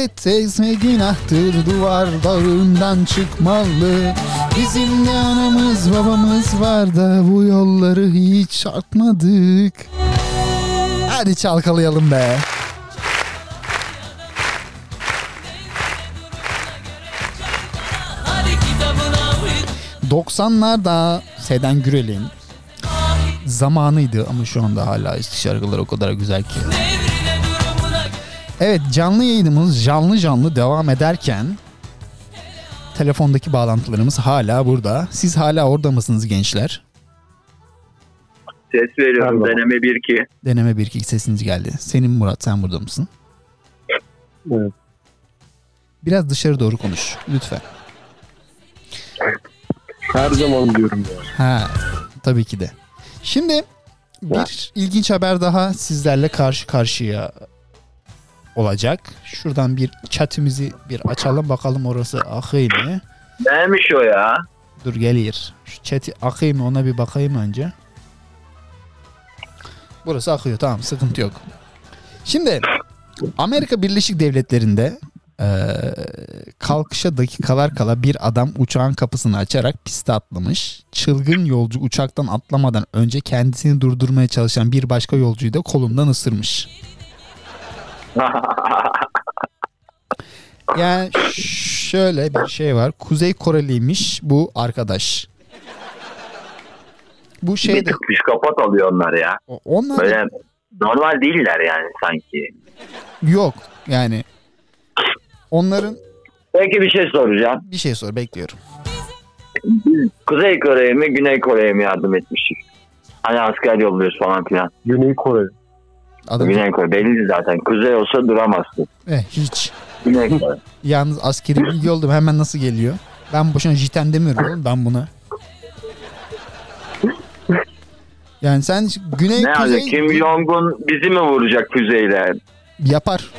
etse günahtır, duvar bağından çıkmalı. Bizim de anamız babamız var da bu yolları hiç çarpmadık. Hadi çalkalayalım be. doksanlarda Seden Gürel'in zamanıydı ama şu anda hala eski şarkılar o kadar güzel ki. Evet, canlı yayınımız canlı canlı devam ederken telefondaki bağlantılarımız hala burada. Siz hala orada mısınız gençler? Ses veriyorum. Pardon. Deneme bir iki. Deneme bir iki sesiniz geldi. Senin Murat, sen burada mısın? Evet. Biraz dışarı doğru konuş lütfen. Her zaman diyorum ya. Ha, tabii ki de. Şimdi bir ya. ilginç haber daha sizlerle karşı karşıya olacak. Şuradan bir chatimizi bir açalım bakalım, orası akıyor mu? Neymiş o ya? Dur gelir. Şu chat'i akıyor mu, ona bir bakayım önce. Burası akıyor, tamam, sıkıntı yok. Şimdi Amerika Birleşik Devletleri'nde Ee, kalkışa dakikalar kala bir adam uçağın kapısını açarak piste atlamış. Çılgın yolcu uçaktan atlamadan önce kendisini durdurmaya çalışan bir başka yolcuyu da kolundan ısırmış. Yani şöyle bir şey var. Kuzey Koreliymiş bu arkadaş. Bu şeyde... Bir tıkmış kapat alıyor onlar ya. Onlar... Böyle normal değiller yani sanki. Yok yani. Onların... Peki bir şey soracağım. Bir şey sor, bekliyorum. Kuzey Kore'ye mi Güney Kore'ye mi yardım etmiştik? Hani asker yolluyoruz falan filan. Güney Kore. Adam... Güney Kore belli zaten. Kuzey olsa duramazsın. Eh, hiç. Güney Kore. Yalnız askeri bilgi oldu hemen nasıl geliyor? Ben boşuna jiten demiyorum oğlum ben buna. Yani sen Güney ne Kuzey... Ne Kim Jong-un bizi mi vuracak füzeyle? Yapar.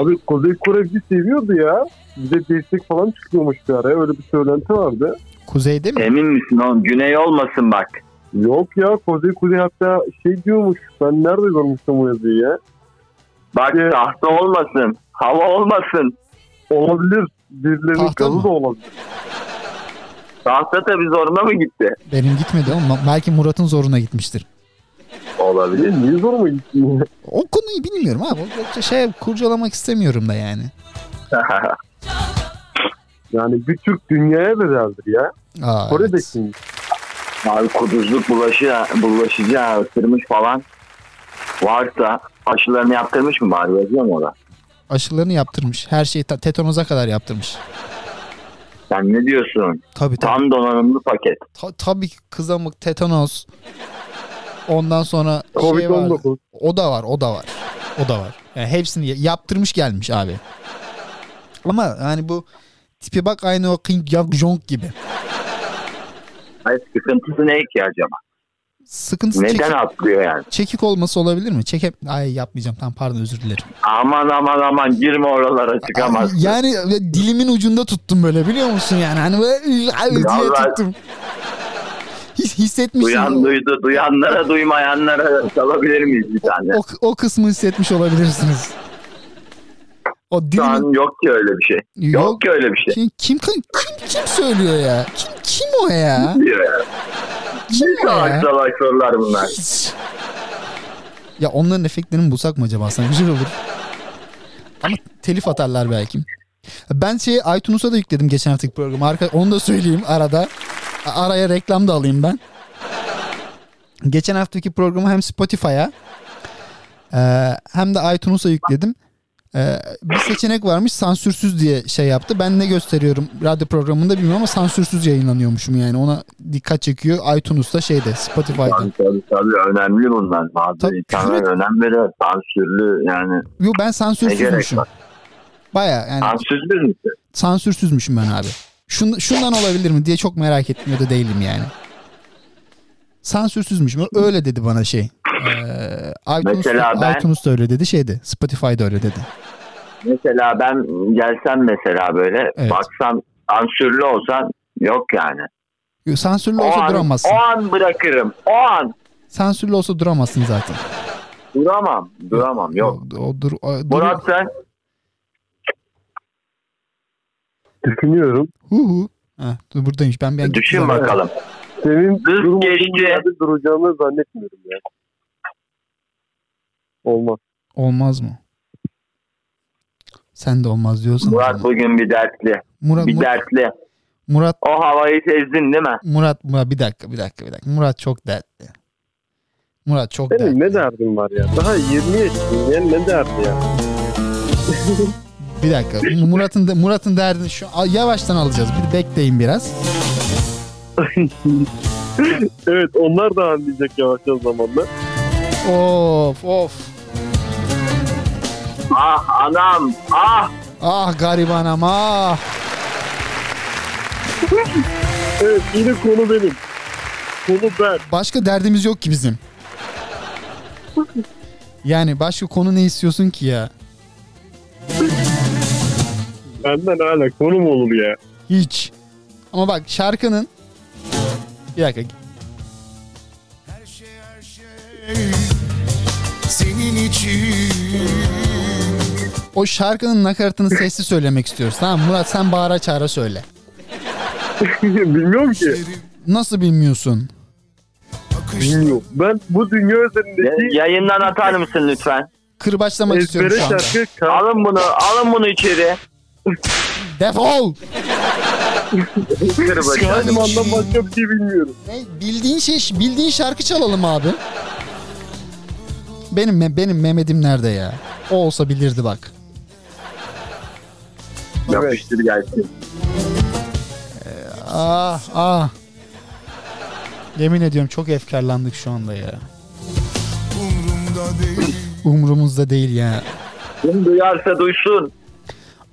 Abi Kuzey Kore bizi seviyordu ya. Bize destek falan çıkıyormuş bir araya. Öyle bir söylenti vardı. Kuzey'de mi? Emin misin oğlum? Güney olmasın bak. Yok ya. Kuzey Kuzey hatta şey diyormuş. Ben nerede görmüştüm o yazıyı ya? Bak ee, tahta olmasın. Hava olmasın. Olabilir. Birilerinin gazı da olabilir. Tahta tabii zoruna mı gitti? Benim gitmedi ama belki Murat'ın zoruna gitmiştir. Olabilir. Niye zor mu gittin? O konuyu bilmiyorum abi. Yoksa şey kurcalamak istemiyorum da yani. Yani bir Türk dünyaya bedeldir ya. Aa, Kore'desin. Evet. Abi kuduzluk bulaşı, bulaşıcı ısırmış falan varsa aşılarını yaptırmış mı bari? Yazıyor mu orada? Aşılarını yaptırmış. Her şeyi tetanoza kadar yaptırmış. Sen ne diyorsun? Tabii, tabii. Tam donanımlı paket. Ta- tabii ki kızamık, tetanoz. Ondan sonra COVID şey var. O da var, o da var. O da var. Yani hepsini yaptırmış gelmiş abi. Ama yani bu tipi bak aynı o Kim Jong-un gibi. Hayır, sıkıntısı ne ki acaba? Sıkıntısı neden çekik, atlıyor yani? Çekik olması olabilir mi? Çekip ay yapmayacağım. Tam pardon, özür dilerim. Aman aman aman girme oralara, çıkamazsın. Yani dilimin ucunda tuttum böyle, biliyor musun yani? Hani böyle ay, diye tuttum. Hissetmişsin. Duyan duydu, duyanlara duymayanlara salabilir miyiz bir tane? O, o kısmı hissetmiş olabilirsiniz. O dilimin... Şu an yok ki öyle bir şey. Yok, yok ki öyle bir şey. Kim, kim kim söylüyor ya? Kim kim o ya? Kim diyor ya? Kim ne salak salak sorular bunlar? Hiç. Ya onların efektlerini bulsak mı acaba? Sana güzel olur. Ama telif atarlar belki. Ben şeyi iTunes'a da yükledim geçen haftaki programı. Arka, onu da söyleyeyim arada. Araya reklam da alayım ben. Geçen haftaki programı hem Spotify'a e, hem de iTunes'a yükledim. E, bir seçenek varmış, sansürsüz diye şey yaptı. Ben ne gösteriyorum radyo programında bilmiyorum ama sansürsüz yayınlanıyormuşum yani. Ona dikkat çekiyor iTunes'ta, şeyde, Spotify'da. Tabii tabii, tabii. Önemli bunlar. Bazı tabii, insanlar tabii. Önemli de sansürlü yani. Yok, ben sansürsüzmüşüm. Baya yani. Sansürsüz müsün? Sansürsüzmüşüm ben abi. Şundan olabilir mi diye çok merak etmiyor da değilim yani. Sansürsüzmüş. Öyle dedi bana şey. Ee, iTunes'da, iTunes'da öyle dedi, şeydi. Spotify'da öyle dedi. Mesela ben gelsem mesela böyle, evet, baksam sansürlü olsan yok yani. Sansürlü olsa an, duramazsın. O an bırakırım. O an. Sansürlü olsa duramazsın zaten. Duramam. Duramam. Yok. O, o, dur, o, dur. Murat sen? Düşünüyorum. Hu hu. Ha, dur buradaymış. Ben ben düşün bakalım. Senin durumun duracağını zannetmiyorum ya. Olmaz. Olmaz mı? Sen de olmaz diyorsun. Murat ama. Bugün bir dertli. Murat, bir Mur- dertli. Murat. O havayı sezdin değil mi? Murat, Murat bir dakika bir dakika bir dakika. Murat çok dertli. Murat çok benim dertli. Ne derdim var ya? Daha yirmi yaşındayım. Yani ne derdi ya? Bir dakika. Murat'ın de, Murat'ın derdini şu yavaştan alacağız. Bir bekleyin biraz. Evet, onlar da anlayacak yavaştan zamanla. Of of. Ah anam ah. Ah garip anam ah. Evet, yine konu benim. Konu ben. Başka derdimiz yok ki bizim. Yani başka konu ne istiyorsun ki ya? Benden hala konu mu olur ya? Hiç. Ama bak şarkının... Bir dakika. Her şey her şey senin için. O şarkının nakaratını sesli söylemek istiyoruz. Tamam Murat, sen bağıra çağıra söyle. Bilmiyorum ki. Nasıl bilmiyorsun? Bilmiyorum. Ben bu dünya üzerindeki... Yayından atar mısın lütfen? Kırbaçlamak ezbere istiyorum şu anda. Şarkı... Alın bunu, alın bunu içeri. Defol! Kendim anlam başka bir şey bilmiyorum. Ne? Bildiğin şey, bildiğin şarkı çalalım abi. Benim benim Mehmet'im nerede ya? O olsa bilirdi bak. Yapıştır gelsin. Ah ah. Yemin ediyorum çok efkarlandık şu anda ya. Umrumda değil. Umrumuzda değil ya. Kim duyarsa duysun.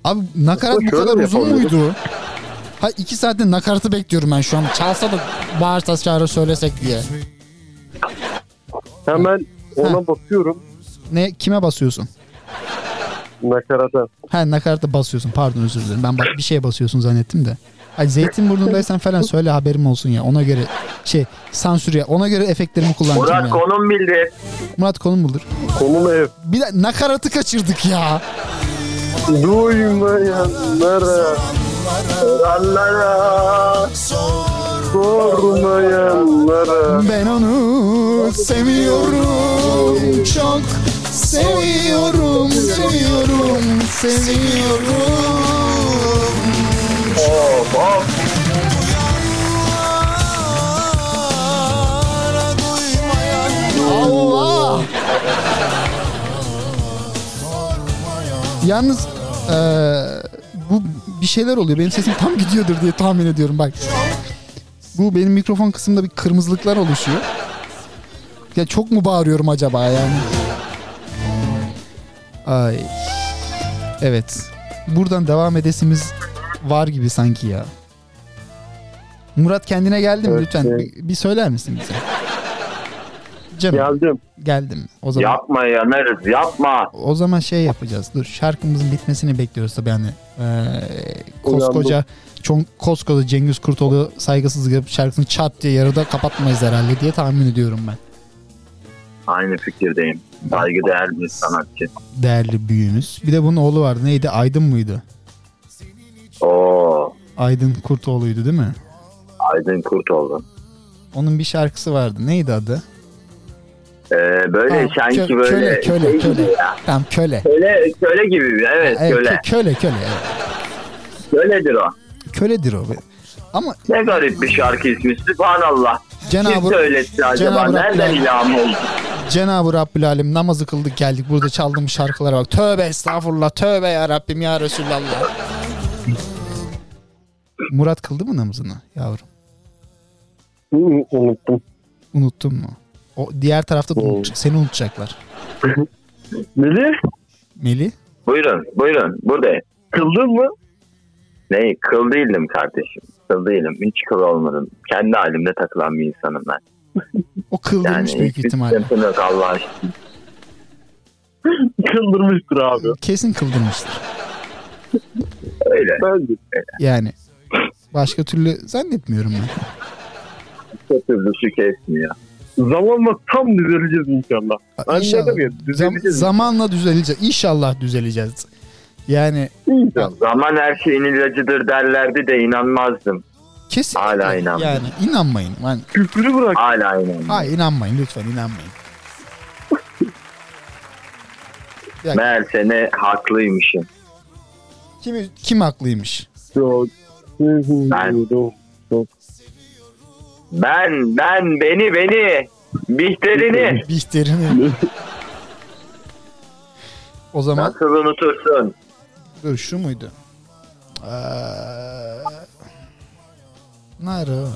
Abi nakarat bu kadar uzun muydu? Ha, iki saatte nakaratı bekliyorum ben şu an. Çalsa da bağırsa çağıra söylesek diye. Hemen ona ha. basıyorum. Ne? Kime basıyorsun? Nakarata. Ha, nakarata basıyorsun. Pardon, özür dilerim. Ben bir şeye basıyorsun zannettim de. Ay, Zeytinburnu'ndaysan falan söyle, haberim olsun ya. Ona göre şey sansür ya. Ona göre efektlerimi kullanacağım. Murat yani. Konum bildir. Murat konum bulur. Konum ev. Bir de nakaratı kaçırdık ya. Duymayanlara, soranlara, sormayanlara. Ben onu seviyorum, çok seviyorum, seviyorum, seviyorum. Of of. Allah. Yalnız ee, bu bir şeyler oluyor. Benim sesim tam gidiyordur diye tahmin ediyorum. Bak. Bu benim mikrofon kısmında bir kırmızılıklar oluşuyor. Ya çok mu bağırıyorum acaba yani? Ay. Evet. Buradan devam edesimiz var gibi sanki ya. Murat kendine geldi mi evet, lütfen? Evet. Bir, bir söyler misin bize? Canım. Geldim. Geldim. O zaman yapma ya, yanarız. Yapma. O zaman şey yapacağız. Dur, şarkımızın bitmesini bekliyoruz tabii yani. Ee, koskoca çok koskoca Cengiz Kurtoğlu saygısız gibi şarkısını çat diye yarıda kapatmayız herhalde diye tahmin ediyorum ben. Aynı fikirdeyim. Saygıdeğer bir sanatçı. Değerli büyüğümüz. Bir de bunun oğlu vardı. Neydi? Aydın mıydı? Oo. Aydın Kurtoğlu'ydu değil mi? Aydın Kurtoğlu. Onun bir şarkısı vardı. Neydi adı? Ee, böyle tamam, sanki kö- böyle köle köle köle. Tam köle. Köle köle gibi evet, evet köle. Köle köle. Evet. Köledir o. Köledir o. Ama ne garip bir şarkı ismi. Sübhanallah. Cenab-ı söyletti acaba Cenab-ı nereden ilham oldu? Cenab-ı Rabbül Alem, namazı kıldık geldik burada çaldığım şarkılara bak. Tövbe estağfurullah. Tövbe ya Rabbim ya Resulallah. Murat kıldı mı namazını yavrum? Unuttum. Unuttun mu? O diğer tarafta da unut- seni unutacaklar. Melih? Melih? Buyurun, buyurun. Buradayım. Kıldın mı? Ney? Kıl değilim kardeşim. Kıl değilim. Hiç kıl olmadım. Kendi halimde takılan bir insanım ben. O kıldırmış yani büyük ihtimalle. Yok, Allah aşkına. Kıldırmıştır abi. Kesin kıldırmıştır. Öyle. Bence. Yani. Başka türlü zannetmiyorum ben. Başka türlü şu kesmiyor. Zamanla tam düzeleceğiz inşallah. İnşallah. Düzeleceğiz. Zamanla düzeleceğiz. İnşallah düzeleceğiz. Yani zaman her şeyin ilacıdır derlerdi de inanmazdım. Kesinlikle. Hala inanmayın. Yani inanmayın. Yani... Küfrü bırak. Hala inanmayın. Hayır inanmayın lütfen, inanmayın. Yani... Meğerse ne haklıymışım. Kim, kim haklıymış? Ben, ben, ben, beni, beni. Bihterini. Bihterini. O zaman... Nasıl unutursun? Dur, şu muydu? Nara.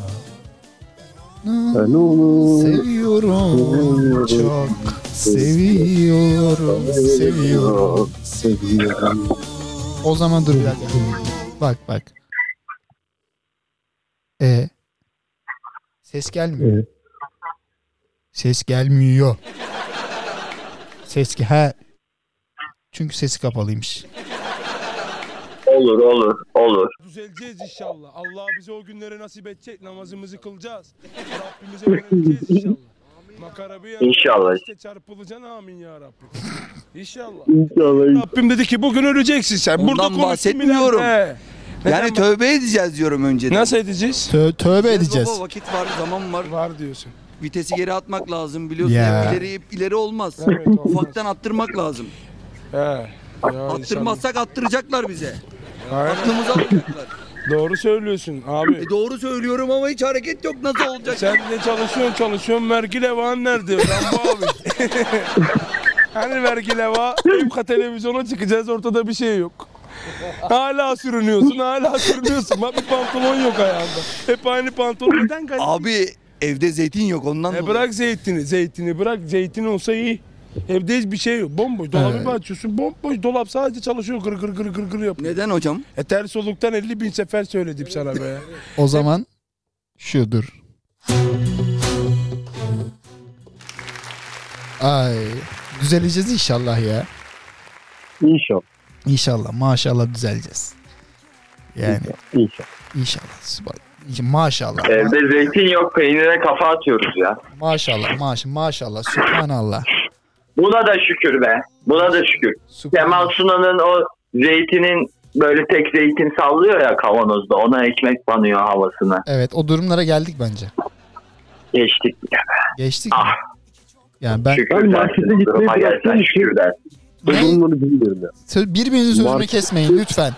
Seviyorum çok. Seviyorum, seviyorum, seviyorum. O zaman dur bir dakika. Bak, bak. Ee, ses gelmiyor. Evet. Ses gelmiyor. Ses ki ha. Çünkü sesi kapalıymış. Olur, olur, olur. Düzeleceğiz inşallah. Allah bize o günleri nasip edecek. Namazımızı kılacağız. Rabbimize döneceğiz inşallah. Makara bir yana. İnşallah. İşte çarpılacaksın, amin ya Rabbim. İnşallah. İnşallah. Rabbim dedi ki bugün öleceksin sen. Ondan burada bahsetmiyorum. He. Yani neden tövbe edeceğiz diyorum önceden. Nasıl edeceğiz? Tö- tövbe Siz edeceğiz. Baba vakit var, zaman var. Var diyorsun. Vitesi geri atmak lazım biliyorsun. Yeah. İleri, ileri olmaz. Evet, olmaz. Ufaktan attırmak lazım. He. Attırmazsak attıracaklar bize. Aklımızı alacaklar. Doğru söylüyorsun abi. E doğru söylüyorum ama hiç hareket yok, nasıl olacak? Sen de çalışıyorsun çalışıyorsun vergi levhan nerede? Rambo abi. Hani vergi leva, hep televizyona çıkacağız, ortada bir şey yok. Hala sürünüyorsun, hala sürünüyorsun. Bak bir pantolon yok ayağında. Hep aynı pantolon. Neden kaç? Abi evde zeytin yok ondan e dolayı. Bırak zeytini, zeytini bırak. Zeytin olsa iyi. Evde hiçbir şey yok. Bomboş. Dolabı evet. açıyorsun. Bomboş. Dolap sadece çalışıyor. Gır gır gır gır gır yapıyor. Neden hocam? E ters oluktan elli bin sefer söyledim sana be. O zaman şudur. Ay. Düzeleceğiz inşallah ya. İnşallah. İnşallah. Maşallah düzeleceğiz. Yani. İnşallah. İnşallah. İnşallah. Maşallah. Evde zeytin yok. Peynire kafa atıyoruz ya. Maşallah. Maş, maşallah. Sübhanallah. Buna da şükür be. Buna da şükür. Süper. Kemal Suna'nın o zeytinin böyle tek zeytin sallıyor ya kavanozda. Ona ekmek banıyor havasına. Evet, o durumlara geldik bence. Geçtik bile be. Geçtik ah. mi? Yani ben... Şükür ben dersiniz. Duruma gelsen şükür dersiniz. Ne? Birbirinizin sözünü kesmeyin lütfen.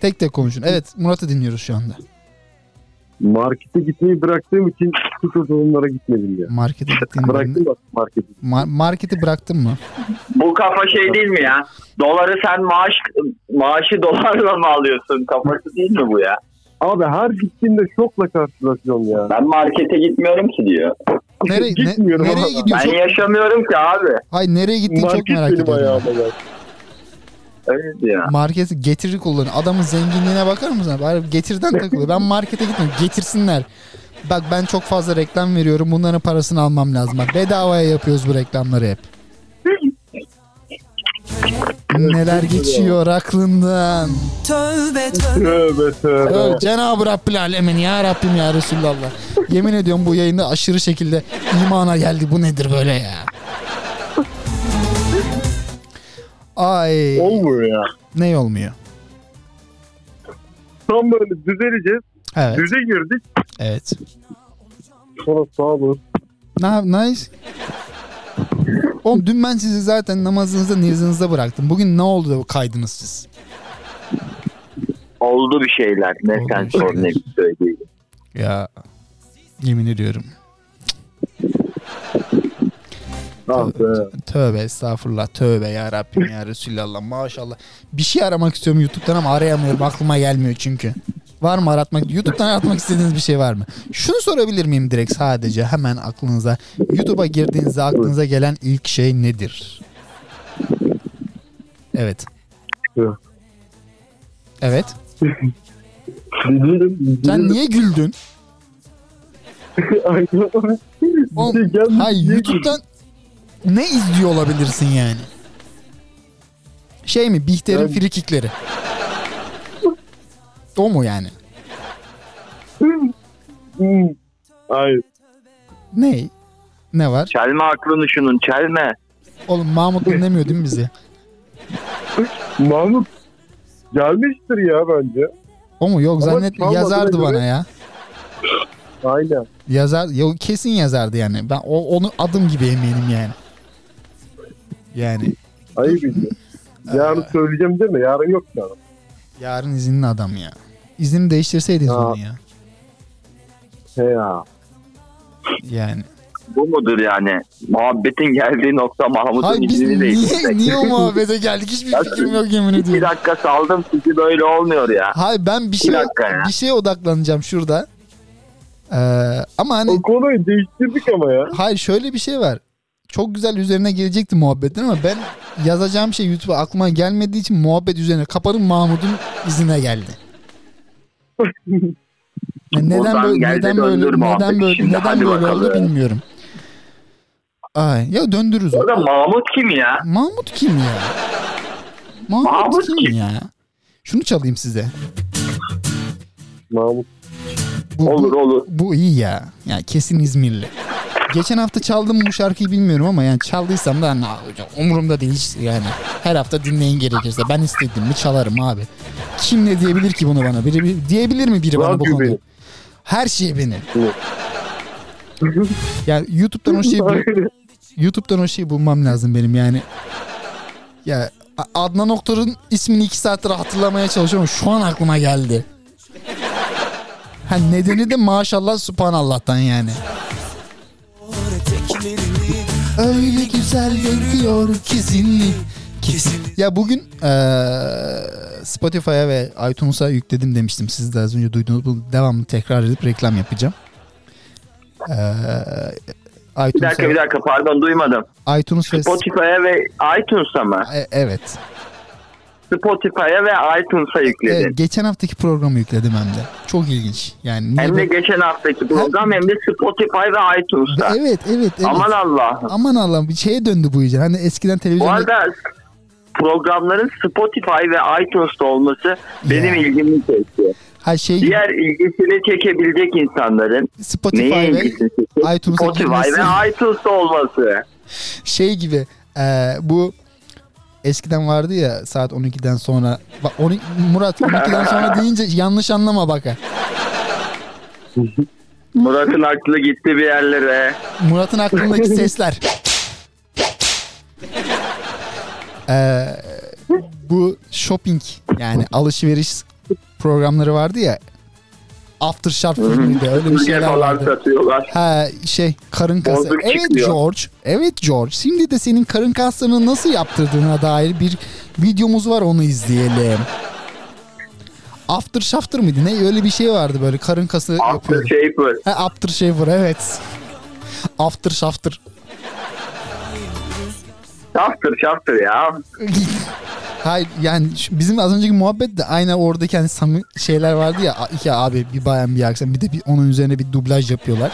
Tek tek konuşun. Evet, Murat'ı dinliyoruz şu anda. Markete gitmeyi bıraktığım için sıkı sorunlara gitmedim ya. Markete gittin bıraktım mi? Marketi. Ma- marketi bıraktın mı? Bu kafa şey değil mi ya? Doları sen maaş maaşı dolarla mı alıyorsun? Kafası değil mi bu ya? Abi her gittiğimde şokla karşılaşıyorum ya. Ben markete gitmiyorum ki diyor. Nereye, gitmiyorum ne, nereye gidiyor? Ben çok... yaşamıyorum ki abi. Hayır, nereye gittiğini çok merak ediyorum. Öyle ya. Marketi getiri kullanıyor. Adamın zenginliğine bakar mısın? Bari getirden takılıyor. Ben markete gitmiyorum. Getirsinler. Bak ben çok fazla reklam veriyorum. Bunların parasını almam lazım. Bak bedavaya yapıyoruz bu reklamları hep. Neler geçiyor aklından. Tövbe tövbe. Tövbe tövbe. Evet, Cenab-ı Rabbil Alemin ya Rabbim ya Resulallah. Yemin ediyorum bu yayında aşırı şekilde imana geldi. Bu nedir böyle ya? Ay. Olmuyor ya. Ne olmuyor? Tam böyle düzeleceğiz. Evet. Düze girdik. Evet. Oh, sağ olun. Nice. Oğlum dün ben sizi zaten namazınızda, niyazınızda bıraktım. Bugün ne oldu da kaydınız siz? Oldu bir şeyler. Ne oldu sen sor ne bir söyleyeyim. Ya yemin ediyorum. Tövbe, tövbe estağfurullah, tövbe ya Rabbim ya Resulallah, maşallah. Bir şey aramak istiyorum YouTube'dan ama arayamıyorum, aklıma gelmiyor çünkü. Var mı aratmak, YouTube'dan aratmak istediğiniz bir şey var mı? Şunu sorabilir miyim direkt, sadece hemen aklınıza, YouTube'a girdiğinizde aklınıza gelen ilk şey nedir? Evet. Evet. Sen niye güldün? O, hayır, YouTube'dan ne izliyor olabilirsin yani? Şey mi? Bihter'in yani... frikikleri. O mu yani? Hayır. Ne? Ne var? Çelme aklını şunun, çelme. Oğlum Mahmut dinlemiyor değil mi bizi? Mahmut Gelmiştir ya bence. O mu? Yok zannetmiyorum. Yazardı bana göre... ya. Aynen. Yazar, yok kesin yazardı yani. Ben o, onu adım gibi eminim yani. Yani. Ayıp işte. Yarın Aa. söyleyeceğim değil mi? Yarın yok yarın. Yarın izinli adam ya. İznini değiştirseydiniz Aa. onu ya. He ya. Yani. Bu mudur yani? Muhabbetin geldiği nokta Mahmut'un iznini değiştirsek. Niye, niye o muhabbete geldik? Hiçbir fikrim yok yemin ediyorum. Bir dakika saldım çünkü böyle olmuyor ya. Hayır ben bir şeye, bir şeye odaklanacağım şurada. Ee, ama hani... O konuyu değiştirdik ama ya. Hayır şöyle bir şey var. Çok güzel üzerine gelecekti muhabbetin ama ben yazacağım şey YouTube'a aklıma gelmediği için muhabbet üzerine kaparım Mahmut'un izine geldi. Yani neden böyle neden böyle neden böyle neden böyle oldu bilmiyorum. Ay ya döndürürüz. O da Mahmut kim ya? Mahmut kim ya? Mahmut, Mahmut kim, kim ya? Şunu çalayım size. Mahmut. Bu, olur bu, olur. Bu iyi ya. Yani kesin İzmirli. Geçen hafta çaldım bu şarkıyı bilmiyorum ama yani çaldıysam da ne olacak? Umurumda değil hiç yani. Her hafta dinleyin gerekirse ben istedim mi çalarım abi. Kim ne diyebilir ki bunu bana? Biri, biri diyebilir mi biri bana bu konuda? Her şey benim. Yani YouTube'dan o şeyi YouTube'dan o şeyi bulmam lazım benim yani. Ya Adnan Oktar'ın ismini iki saattir hatırlamaya çalışıyorum. Şu an aklıma geldi. Ha nedeni de maşallah subhanallah'tan yani. Öyle güzel görünüyor kesinli. Kesin. Ya bugün ee, Spotify'a ve iTunes'a yükledim demiştim. Siz de az önce duydunuz. Devamlı tekrar edip reklam yapacağım. E, iTunes'a, bir dakika bir dakika pardon duymadım. iTunes Spotify'a ve iTunes'a mı? E, evet. Spotify'a ve iTunes'a yükledim. Evet, geçen haftaki programı yükledim hem de. Çok ilginç. Yani hem de ben... geçen haftaki program hem... hem de Spotify ve iTunes'ta. Evet, evet, evet. Aman Allah'ım. Aman Allah'ım. Bir şeye döndü bu iyice. Hani eskiden televizyonda... Bu arada programların Spotify ve iTunes'ta olması ya. Benim ilgimi çekiyor. Ha, şey... Diğer ilgisini çekebilecek insanların Spotify neye ve iTunes'ta Spotify girmesi... ve iTunes'ta olması. Şey gibi ee, bu eskiden vardı ya saat on ikiden sonra. Bak, on, Murat on ikiden sonra deyince yanlış anlama bak. Murat'ın aklı gitti bir yerlere. Murat'ın aklındaki sesler. ee, bu shopping yani alışveriş programları vardı ya. Aftershock filminde öyle bir şeyler vardı. Ha şey karın kası. Evet George. Evet George. Şimdi de senin karın kaslarını nasıl yaptırdığına dair bir videomuz var onu izleyelim. Aftershafter mıydı? Ne öyle bir şey vardı böyle karın kası yapıyordu. Aftershaver. Ha Aftershaver evet. Aftershafter. Aftershafter ya. Hayır yani bizim az önceki muhabbet de aynı oradaki hani samimi şeyler vardı ya iki abi bir bayan bir akşam bir de bir, onun üzerine bir dublaj yapıyorlar.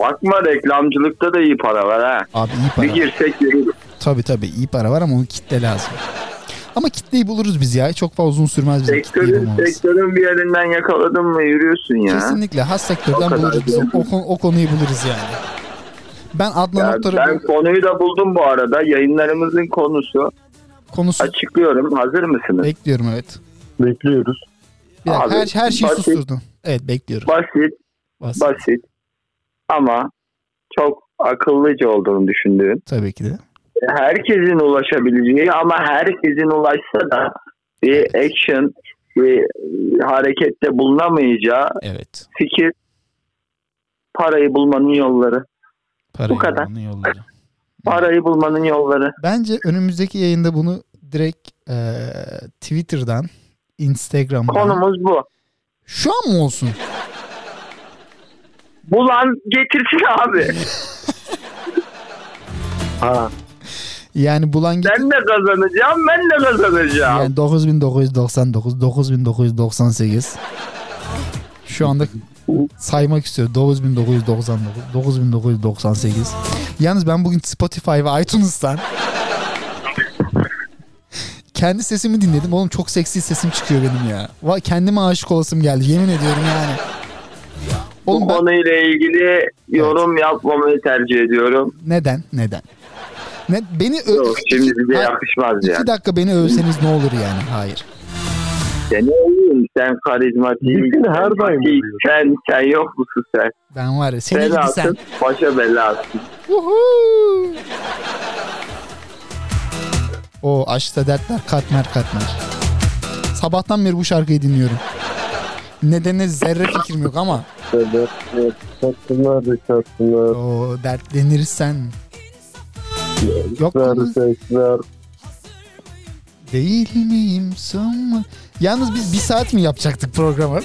Bakma reklamcılıkta da iyi para var ha. Abi iyi para. Bir girsek yürürüz. Tabii tabii iyi para var ama onun kitle lazım. Ama kitleyi buluruz biz ya çok fazla uzun sürmez bizim kitleyi bulmamız. Sektörün bir yerinden yakaladın mı yürüyorsun ya. Kesinlikle has sektörden buluruz biz o, o konuyu buluruz yani. Ben Adnan Oktar'ı... Ben bu... konuyu da buldum bu arada yayınlarımızın konusu. Konusu... Açıklıyorum. Hazır mısınız? Bekliyorum evet. Bekliyoruz. Dakika, Abi, her, her şeyi basit, susturdum. Evet bekliyorum. Basit, basit. Basit. Ama çok akıllıca olduğunu düşündüğüm. Tabii ki de. Herkesin ulaşabileceği ama herkesin ulaşsa da bir evet. action, bir harekette bulunamayacağı evet. fikir, parayı bulmanın yolları. Parayı Bu kadar. Bulmanın yolları. Parayı bulmanın yolları. Bence önümüzdeki yayında bunu direkt e, Twitter'dan, Instagram'dan. Konumuz bu. Şu an mı olsun? Bulan getirsin abi. ha. Yani bulan getir. Ben de kazanacağım, ben de kazanacağım. Yani dokuz bin dokuz yüz doksan dokuz, dokuz bin dokuz yüz doksan sekiz. Şu anda saymak istiyorum. dokuz bin dokuz yüz doksan dokuz, dokuz bin dokuz yüz doksan sekiz. Yalnız ben bugün Spotify ve iTunes'tan kendi sesimi dinledim. Oğlum çok seksi sesim çıkıyor benim ya. Vay kendime aşık olasım geldi. Yemin ediyorum yani. Oğlum bu ben... konuyla ilgili yorum evet. yapmamayı tercih ediyorum. Neden? Neden? Ne, beni ö- Yok, şimdi bize yakışmaz yani. İki dakika beni övseniz ne olur yani? Hayır. Sen ne oluyorsun? Sen karizmatik. Her daim. Sen, sen yok musun sen? Ben var ya. Seni gidi sen. Başa belasın. Vuhuu. O aşkta dertler katmer katmer. Sabahtan beri bu şarkıyı dinliyorum. Nedeni zerre fikrim yok ama. O dertlenirsen. Yok mu? Değil miyim son mu? Yalnız biz bir saat mi yapacaktık programı?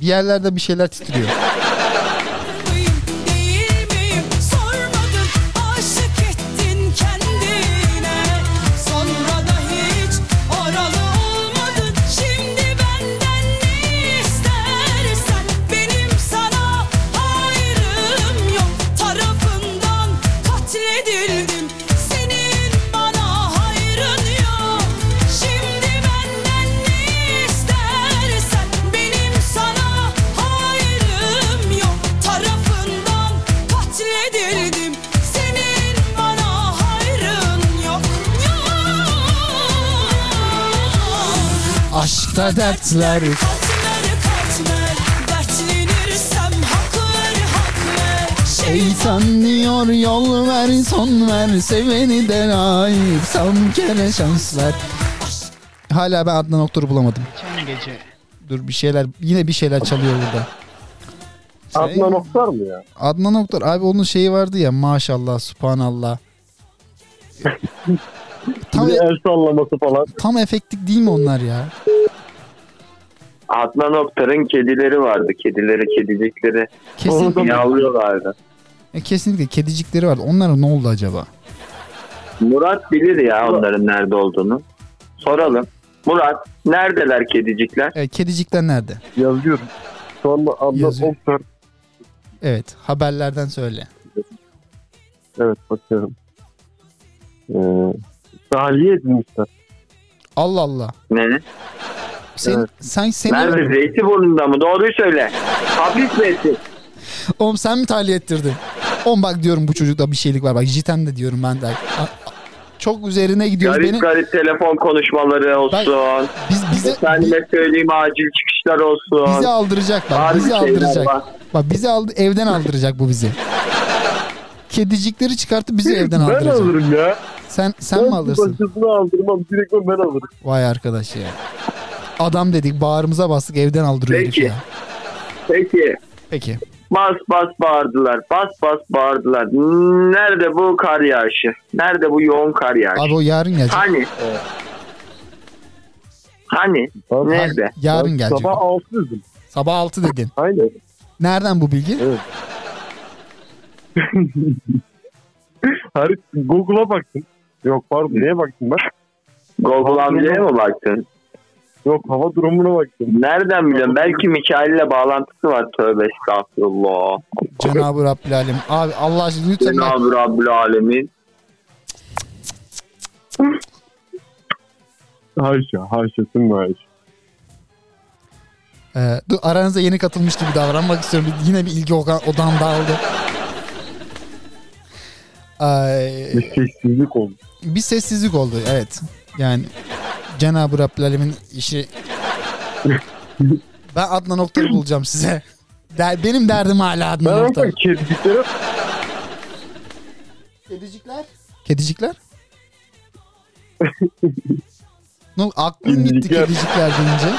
Bir yerlerde bir şeyler titriyor. Aşkta dertler katmer katmer, dertlenirsem hak ver hak ver. Şeytan diyor yol ver son ver, seveni de layık son kere şans ver. Hala ben Adnan Oktar'ı bulamadım. Geçen gece. Dur bir şeyler yine bir şeyler çalıyor burada. Şey, Adnan Oktar mı ya? Adnan Oktar abi, onun şeyi vardı ya, maşallah subhanallah. Tam el sallaması falan. Tam efektlik değil mi onlar ya? Adnan Oktar'ın kedileri vardı. Kedileri, kedicikleri. Kesinlikle. Yavruyorlardı. E, kesinlikle kedicikleri vardı. Onlara ne oldu acaba? Murat bilir ya onların nerede olduğunu. Soralım. Murat, neredeler kedicikler? E, kedicikler nerede? Yazıyorum. Şu anda Adnan Oktar. Evet, haberlerden söyle. Evet, bakıyorum. Eee... tahliye edilmişler. Allah Allah. Ne? Sen, evet. sen, sen nerede? Zeytinburnu'nda mı? Doğruyu söyle. Hapis meclis. Oğlum sen mi tahliye ettirdin? Oğlum bak diyorum, bu çocukta bir şeylik var. Bak jiten de diyorum ben de. Çok üzerine gidiyoruz. Garip benim... garip telefon konuşmaları olsun. Bak, biz, bize, Efendime biz... söyleyeyim acil çıkışlar olsun. Bizi aldıracak bak. Bizi aldıracak. Var. Bak bizi aldı, evden aldıracak bu bizi. Kedicikleri çıkartıp bizi evden aldıracak. Ben alırım ya. Sen sen ben mi alırsın? Başkasını aldırmam. Direkt ben alırım. Vay arkadaş ya. Adam dedik, bağrımıza bastık, evden aldırıyor. Peki. Ya. Peki. Peki. Bas bas bağırdılar. Bas bas bağırdılar. Nerede bu kar yağışı? Nerede bu yoğun kar yağışı? Abi o yarın gelecek. Hani? Evet. Hani? Abi, nerede? Yarın ben gelecek. Sabah altı dedim. Sabah altı dedin. Aynen. Nereden bu bilgi? Evet. Harit, Google'a baktın. Yok pardon, neye baktın ben? Google Amca'ya mı baktın? Yok, hava durumuna baktım. Nereden biliyorum? Belki Mikail'le bağlantısı var. Tövbe estağfurullah. Cenab-ı Rabbül Alemin. Abi Allah aşkına lütfen. Cenab-ı Rabbül Alemin. Haşa, haşasın mı haşa? Ee, dur, aranıza yeni katılmış gibi davranmak istiyorum. Yine bir ilgi odağım dağıldı. Ay, bir sessizlik oldu. Bir sessizlik oldu, evet. Yani Cenab-ı Rabbül Alemin işi. Ben Adnan Oktar'ı bulacağım size. Der, benim derdim hala Adnan Oktar. Ben kedicikler. Kedicikler? Kedicikler? No, aklım gitti kedicikler deyince.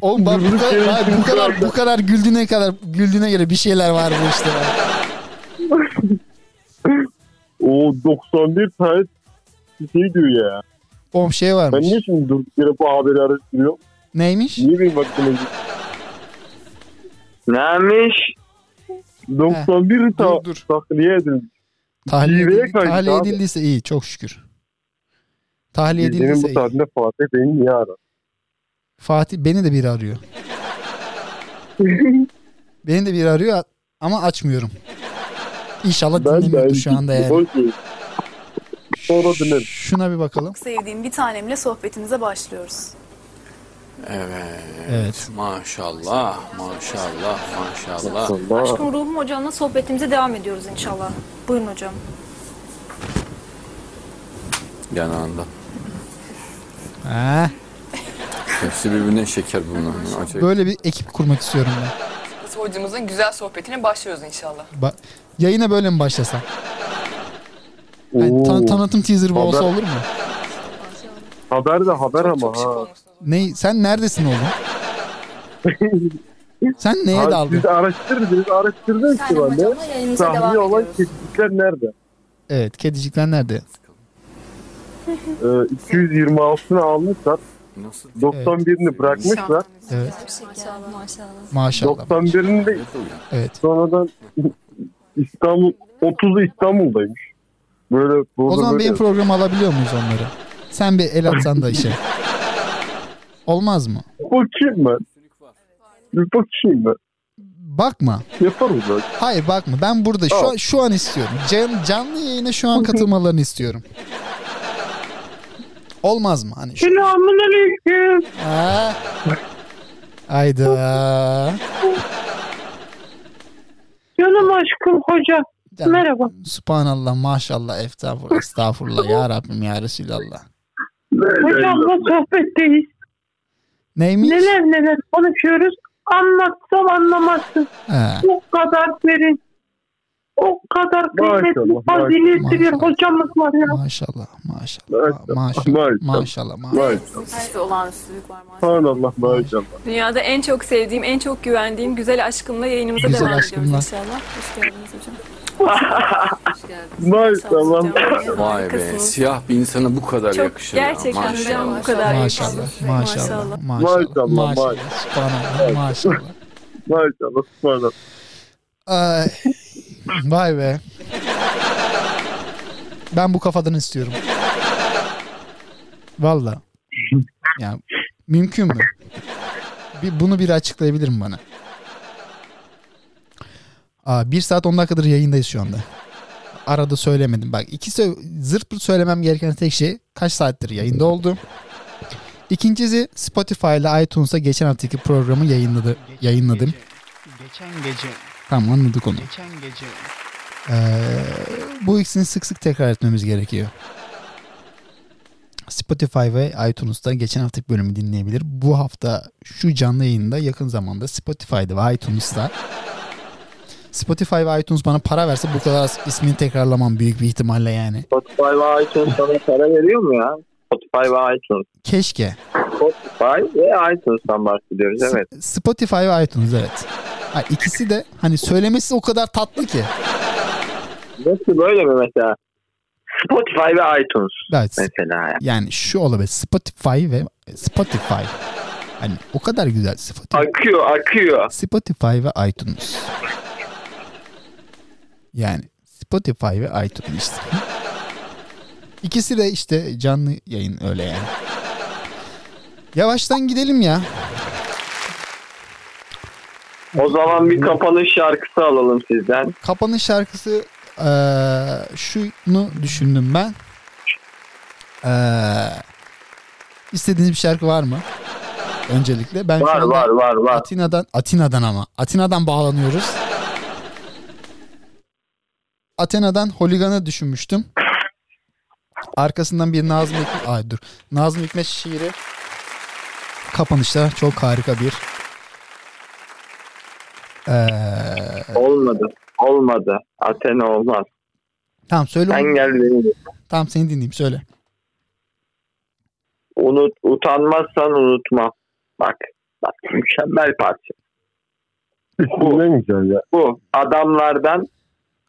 Oğlum bak bu kadar, abi, bu kadar bu kadar güldüğüne kadar güldüğüne göre bir şeyler var bu işte. O doksan bir tane şey diyor ya. Oğlum şey varmış. Ben niye şimdi durduk yere bu haberi araştırıyorum? Neymiş? Niye benim aklıma gitti? Neymiş? doksan bir tane tahliye edildi. Tahliye edildi. Tahliye edildiyse iyi, çok şükür. Tahliye edildiyse iyi. Benim bu tatilde Fatih Bey'in niye arar? Fatih beni de biri arıyor. Beni de biri arıyor ama açmıyorum. İnşallah dinlemiyordur şu anda yani. Şuna bir bakalım. Sevdiğim bir tanemle sohbetimize başlıyoruz. Evet, evet. Maşallah, maşallah, maşallah. Aşkım ruhum hocamla sohbetimize devam ediyoruz inşallah. Buyurun hocam. Yanağında. He. Hepsi birbirine şeker bunlar. Böyle bir ekip kurmak istiyorum ben. Hocamızın güzel sohbetine başlıyoruz inşallah. Ba- Yayına böyle mi başlasak? Yani tan- tanıtım teaser bu olsa olur mu? Haber de haber çok, ama. Çok ha. Ne, sen neredesin oğlum? Sen neye daldın? Siz araştırdınız, araştırdınız ki bende. Sahne olan kedicikler nerede? Evet, kedicikler nerede? ee, iki yüz yirmi altısını almışlar. Nasıl? doksan birini evet. Bırakmışlar. Evet. Maşallah. doksan birini de evet. Sonradan İstanbul otuzu İstanbul'daymış. Böyle o zaman böyle benim programı alabiliyor muyuz onları? Sen bir el atsan da işe. Olmaz mı? Bakayım ben. Bir bakayım ben. Bakma. Yaparız ben. Hayır bakma. Ben burada şu an, şu an istiyorum. Can, canlı yayına şu an katılmalarını istiyorum. Olmaz mı? Hani selamünaleyküm. Ha. Hayda. Canım aşkım hoca. Canım. Merhaba. Subhanallah, maşallah, estağfurullah, estağfurullah, ya Rabbim, ya Resulallah. Hocamla sohbetteyiz. Neymiş? Neler neler konuşuyoruz. Anlatsam anlamazsın. He. O kadar derin. O kadar kıymetli, faziletli bir hocamız var ya. Maşallah, maşallah, maşallah, maşallah, maşallah. Siz olan üstünlük var maşallah. Allah, maşallah. Dünyada en çok sevdiğim, en çok güvendiğim güzel aşkımla yayınımıza güzel devam aşkımla. ediyoruz inşallah. Hoş geldiniz hocam. Hoş geldiniz. Maşallah. Vay be, siyah bir insana bu kadar çok yakışır. Gerçekten ya. Hocam bu kadar yakışır. Maşallah, maşallah, maşallah, maşallah, maşallah, maşallah, maşallah, maşallah. Ay, vay be. Ben bu kafadan istiyorum. Vallahi. Yani mümkün mü? Bir, bunu biri açıklayabilir mi bana? Aa, bir saat on dakikadır yayındayız şu anda. Arada söylemedim. Bak iki sö- zırt pırt söylemem gereken tek şey kaç saattir yayında oldu. İkincisi Spotify ile iTunes'a geçen haftaki programı yayınladı, yayınladım. Geçen gece. Geçen gece. Tamam, anladık onu. Geçen gece. Ee, bu ikisini sık sık tekrar etmemiz gerekiyor. Spotify ve iTunes'ta geçen haftaki bölümü dinleyebilir. Bu hafta şu canlı yayında yakın zamanda Spotify'da ve iTunes'ta. Spotify ve iTunes bana para verse bu kadar ismini tekrarlamam büyük bir ihtimalle yani. Spotify ve iTunes bana para veriyor mu ya? Spotify ve iTunes. Keşke. Spotify ve iTunes'tan bahsediyoruz, evet. S- Spotify ve iTunes, evet. Ha, ikisi de hani söylemesi o kadar tatlı ki. Nasıl böyle mi mesela? Spotify ve iTunes. Evet. Mesela yani. Yani şu olabilir. Spotify ve Spotify. Hani o kadar güzel Spotify. Akıyor, akıyor. Spotify ve iTunes. Yani Spotify ve iTunes işte. İkisi de işte canlı yayın öyle yani. Yavaştan gidelim ya. O zaman bir kapanış şarkısı alalım sizden. Kapanış şarkısı e, şunu düşündüm ben. E, istediğiniz bir şarkı var mı? Öncelikle ben var, şu var, var, var. Atina'dan Atina'dan ama Atina'dan bağlanıyoruz. Atina'dan Holigan'ı düşünmüştüm. Arkasından bir Nazım Hikmet, ay dur. Nazım Hikmet şiiri. Kapanışta çok harika bir Ee... Olmadı. Olmadı. Athena olmaz. Tamam söyle. Sen gel beni. Tamam seni dinleyeyim söyle. Unut, utanmazsan unutma. Bak. Bak mükemmel parça. Bu, bu adamlardan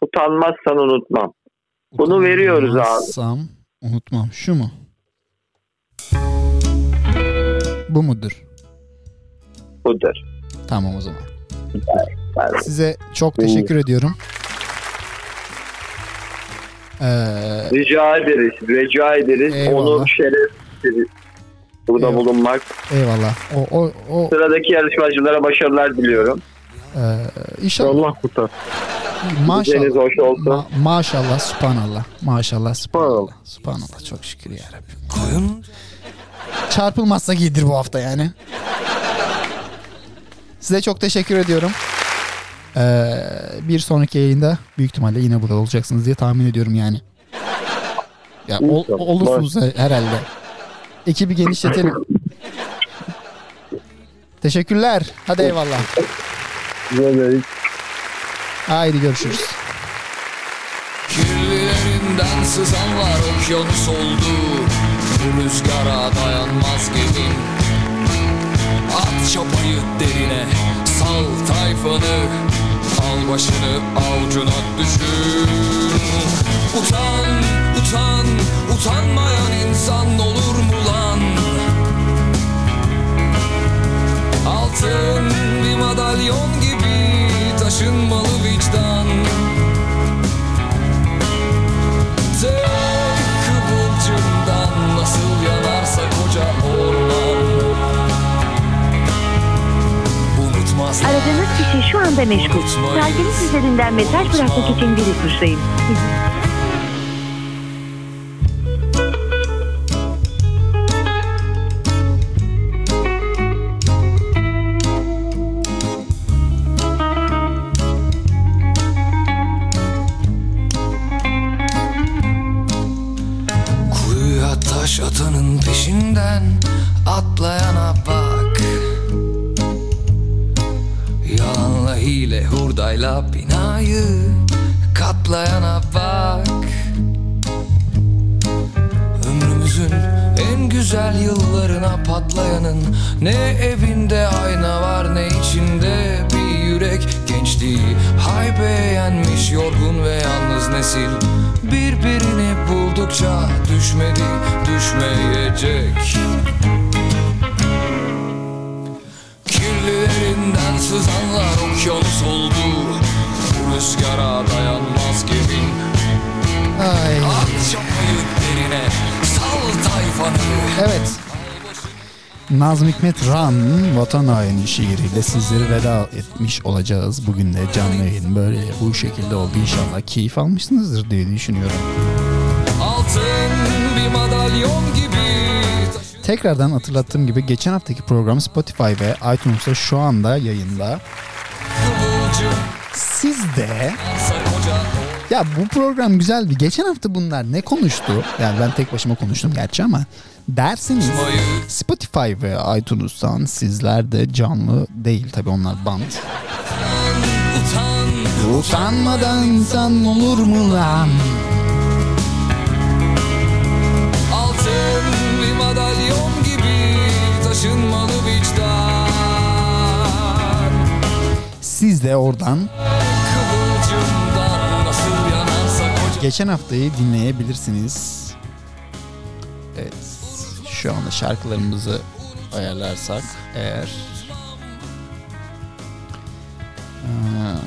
utanmazsan unutmam. Bunu veriyoruz abi. Unutmam. Şu mu? Bu mudur? Budur. Tamam o zaman. Size çok teşekkür ediyorum. Ee, rica ederiz, rica ederiz. Eyvallah. Onu şeref ederiz. Burada eyvallah. Bulunmak. Eyvallah. O, o, o. Sıradaki yarışmacılara başarılar diliyorum. Ee, inşallah. Allah kurtar. Maşallah. Hoş olsun. Ma- maşallah, subhanallah. Maşallah, subhanallah. Subhanallah. Çok şükür ya Rabbim. Çarpılmazsa giydir bu hafta yani. Size çok teşekkür ediyorum. Ee, bir sonraki yayında büyük ihtimalle yine burada olacaksınız diye tahmin ediyorum yani. Ya ol, olursunuz herhalde. Ekibi genişletelim. Teşekkürler. Hadi eyvallah. Haydi görüşürüz. Kirlilerinden sızanlar okyanus oldu. Bu rüzgara dayanmaz gemim. At çapayı derine, sal tayfanı, al başını avcuna düşür. Utan, utan, utanmayan insan olur mu lan? Altın bir madalyon gibi taşınmalı vicdan. Tek kıvılcımdan nasıl yanarsa koca orman. Aradığınız kişi şu anda meşgul. Telgraf üzerinden mesaj bırakmak için biri tuşlayın. Kuyuya taş atanın peşinden atlayana bak. Yalanla, hile, hurdayla binayı katlayana bak. Ömrümüzün en güzel yıllarına patlayanın ne evinde ayna var ne içinde bir yürek. Gençliği haybeyenmiş yorgun ve yalnız nesil birbirini buldukça düşmedi, düşmeyecek. Kirlilerinden sızanlar okyanus oldu. Bu rüzgara dayanmaz gemin. At çapayı derine, sal tayfanı. Evet, Nazım Hikmet Ran Vatan Haini şiiriyle sizleri veda etmiş olacağız. Bugün de canlı yayın böyle bu şekilde oldu. İnşallah keyif almışsınızdır diye düşünüyorum. Altın bir madalyon gibi. Tekrardan hatırlattığım gibi geçen haftaki program Spotify ve iTunes'ta şu anda yayında. Siz de... Ya bu program güzeldi. Geçen hafta bunlar ne konuştu? Yani ben tek başıma konuştum gerçi ama dersiniz. Spotify ve iTunes'tan sizler de canlı değil. Tabii onlar band. Utanmadan insan olur mu lan? Madalyon gibi taşınmalı vicdan. Siz de oradan geçen haftayı dinleyebilirsiniz. Evet, şu anda şarkılarımızı ayarlarsak eğer. Ha.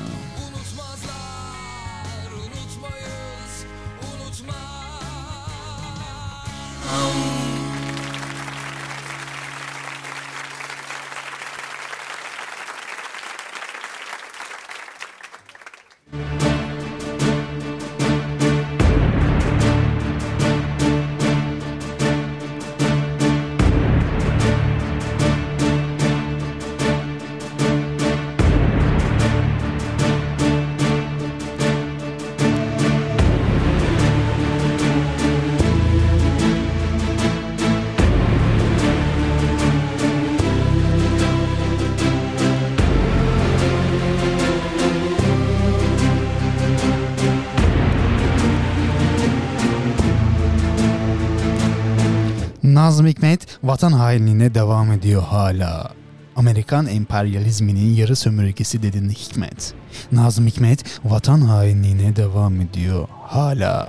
Nazım Hikmet vatan hainliğine devam ediyor hala. Amerikan emperyalizminin yarı sömürgesi dedin Hikmet. Nazım Hikmet vatan hainliğine devam ediyor hala.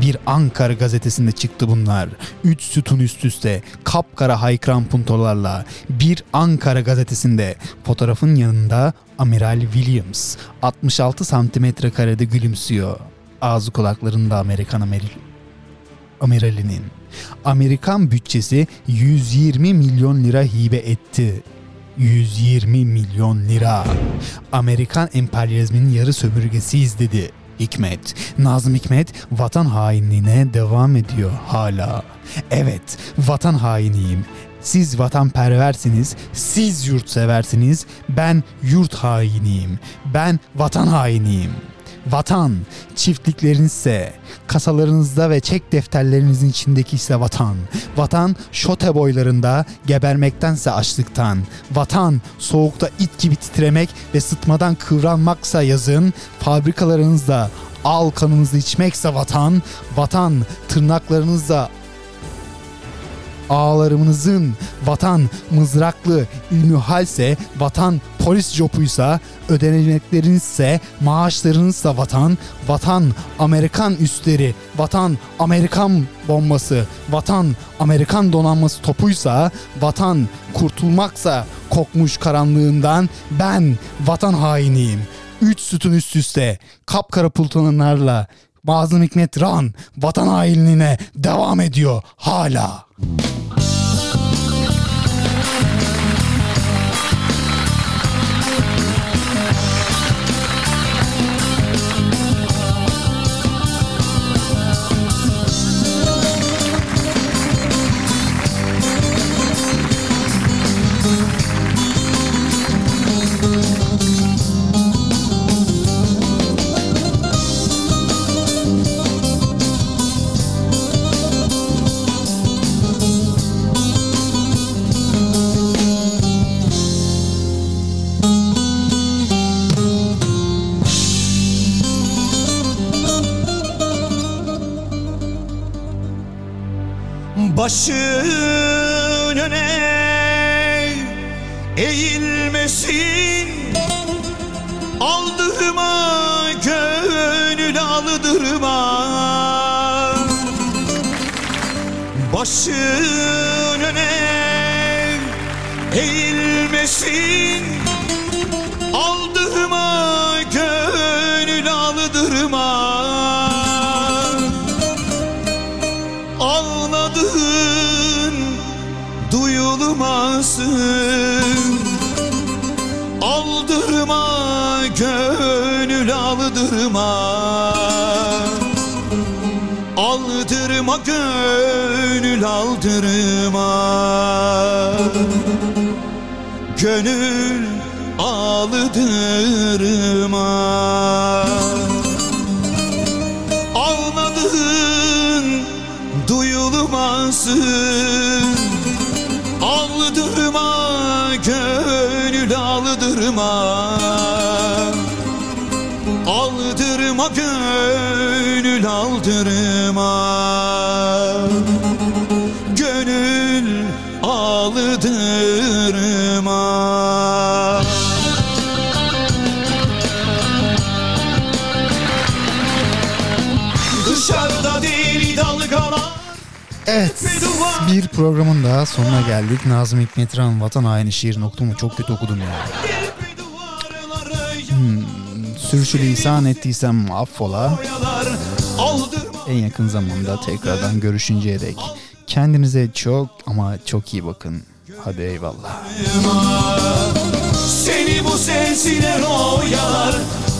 Bir Ankara gazetesinde çıktı bunlar. Üç sütun üst üste kapkara haykıran puntolarla. Bir Ankara gazetesinde fotoğrafın yanında Amiral Williams. altmış altı santimetre karede gülümsüyor. Ağzı kulaklarında Amerikan Ameri- Amiralinin. Amerikan bütçesi yüz yirmi milyon lira hibe etti. yüz yirmi milyon lira. Amerikan emperyalizminin yarı sömürgesiyiz dedi. Hikmet. Nazım Hikmet vatan hainliğine devam ediyor hala. Evet, vatan hainiyim. Siz vatanperversiniz, siz yurtseversiniz, ben yurt hainiyim, ben vatan hainiyim. Vatan, çiftliklerinizse, kasalarınızda ve çek defterlerinizin içindeki ise vatan. Vatan, şote boylarında gebermektense açlıktan. Vatan, soğukta it gibi titremek ve sıtmadan kıvranmaksa yazın, fabrikalarınızda al kanınızı içmekse vatan. Vatan, tırnaklarınızda ağlarımızın, vatan mızraklı ilmihalse, vatan polis jopuysa, ödeneklerinizse, maaşlarınızsa vatan, vatan Amerikan üsleri, vatan Amerikan bombası, vatan Amerikan donanması topuysa, vatan kurtulmaksa kokmuş karanlığından, ben vatan hainiyim. Üç sütun üst üste, kapkara pultanlarla Nazım Hikmet Ran vatan hainliğine devam ediyor hala. Başın öne eğilmesin, aldırma gönül aldırma. Başın öne eğilmesin, aldırma gönül aldırma. Aldırma gönül aldırma, aldırma gönül aldırma, gönül aldırma. Ağladığın duyulmasın, aldırma gönül aldırma, aldırma gönül aldırma, gönül aldırma. Dışarıda deli dalgalar. Evet, bir programın daha sonuna geldik. Nazım Hikmet Ran vatan haini şiirini okudum mu? Çok kötü okudum ya. Hmm, sürçülisan ettiysem affola. En yakın zamanda tekrardan görüşünceye dek kendinize çok ama çok iyi bakın. Hadi eyvallah. Seni bu sensine oyalar,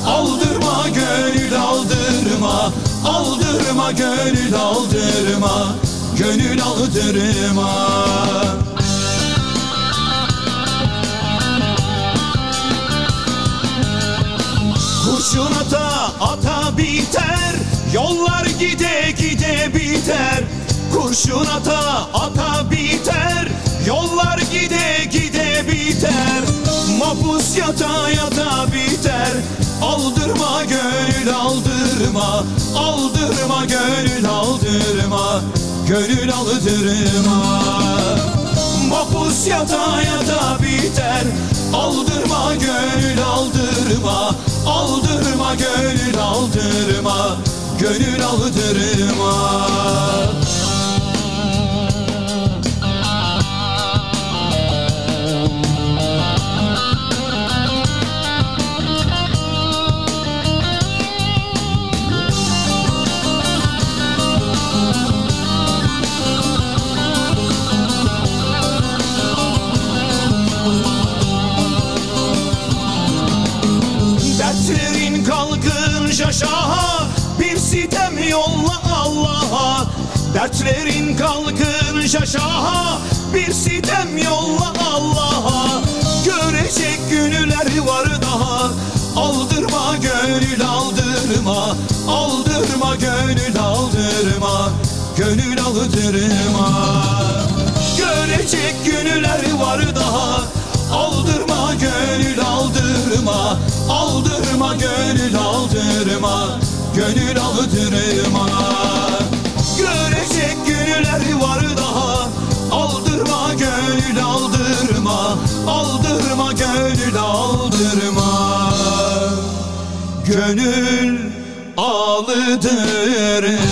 aldırma gönül aldırma, aldırma gönül aldırma, gönül aldırma. Kurşun ata ata biter, yollar gide gide biter. Kurşun ata ata biter, yollar gide gide biter. Mahpus yata yata biter, aldırma gönül aldırma, aldırma gönül aldırma, gönül aldırma. Mahpus yata yata biter, aldırma gönül aldırma, aldırma gönül aldırma, gönül aldırma. Şaşa Dertlerin kalkın şaşaha, bir sitem yolla Allah'a. Görecek günler var daha, aldırma gönül aldırma, aldırma gönül aldırma, gönül aldırma. Görecek günler var daha, aldırma gönül aldırma, aldırma gönül aldırma, gönül aldırma. Görecek günler var daha, aldırma gönül aldırma, aldırma gönül aldırma, gönül aldırma.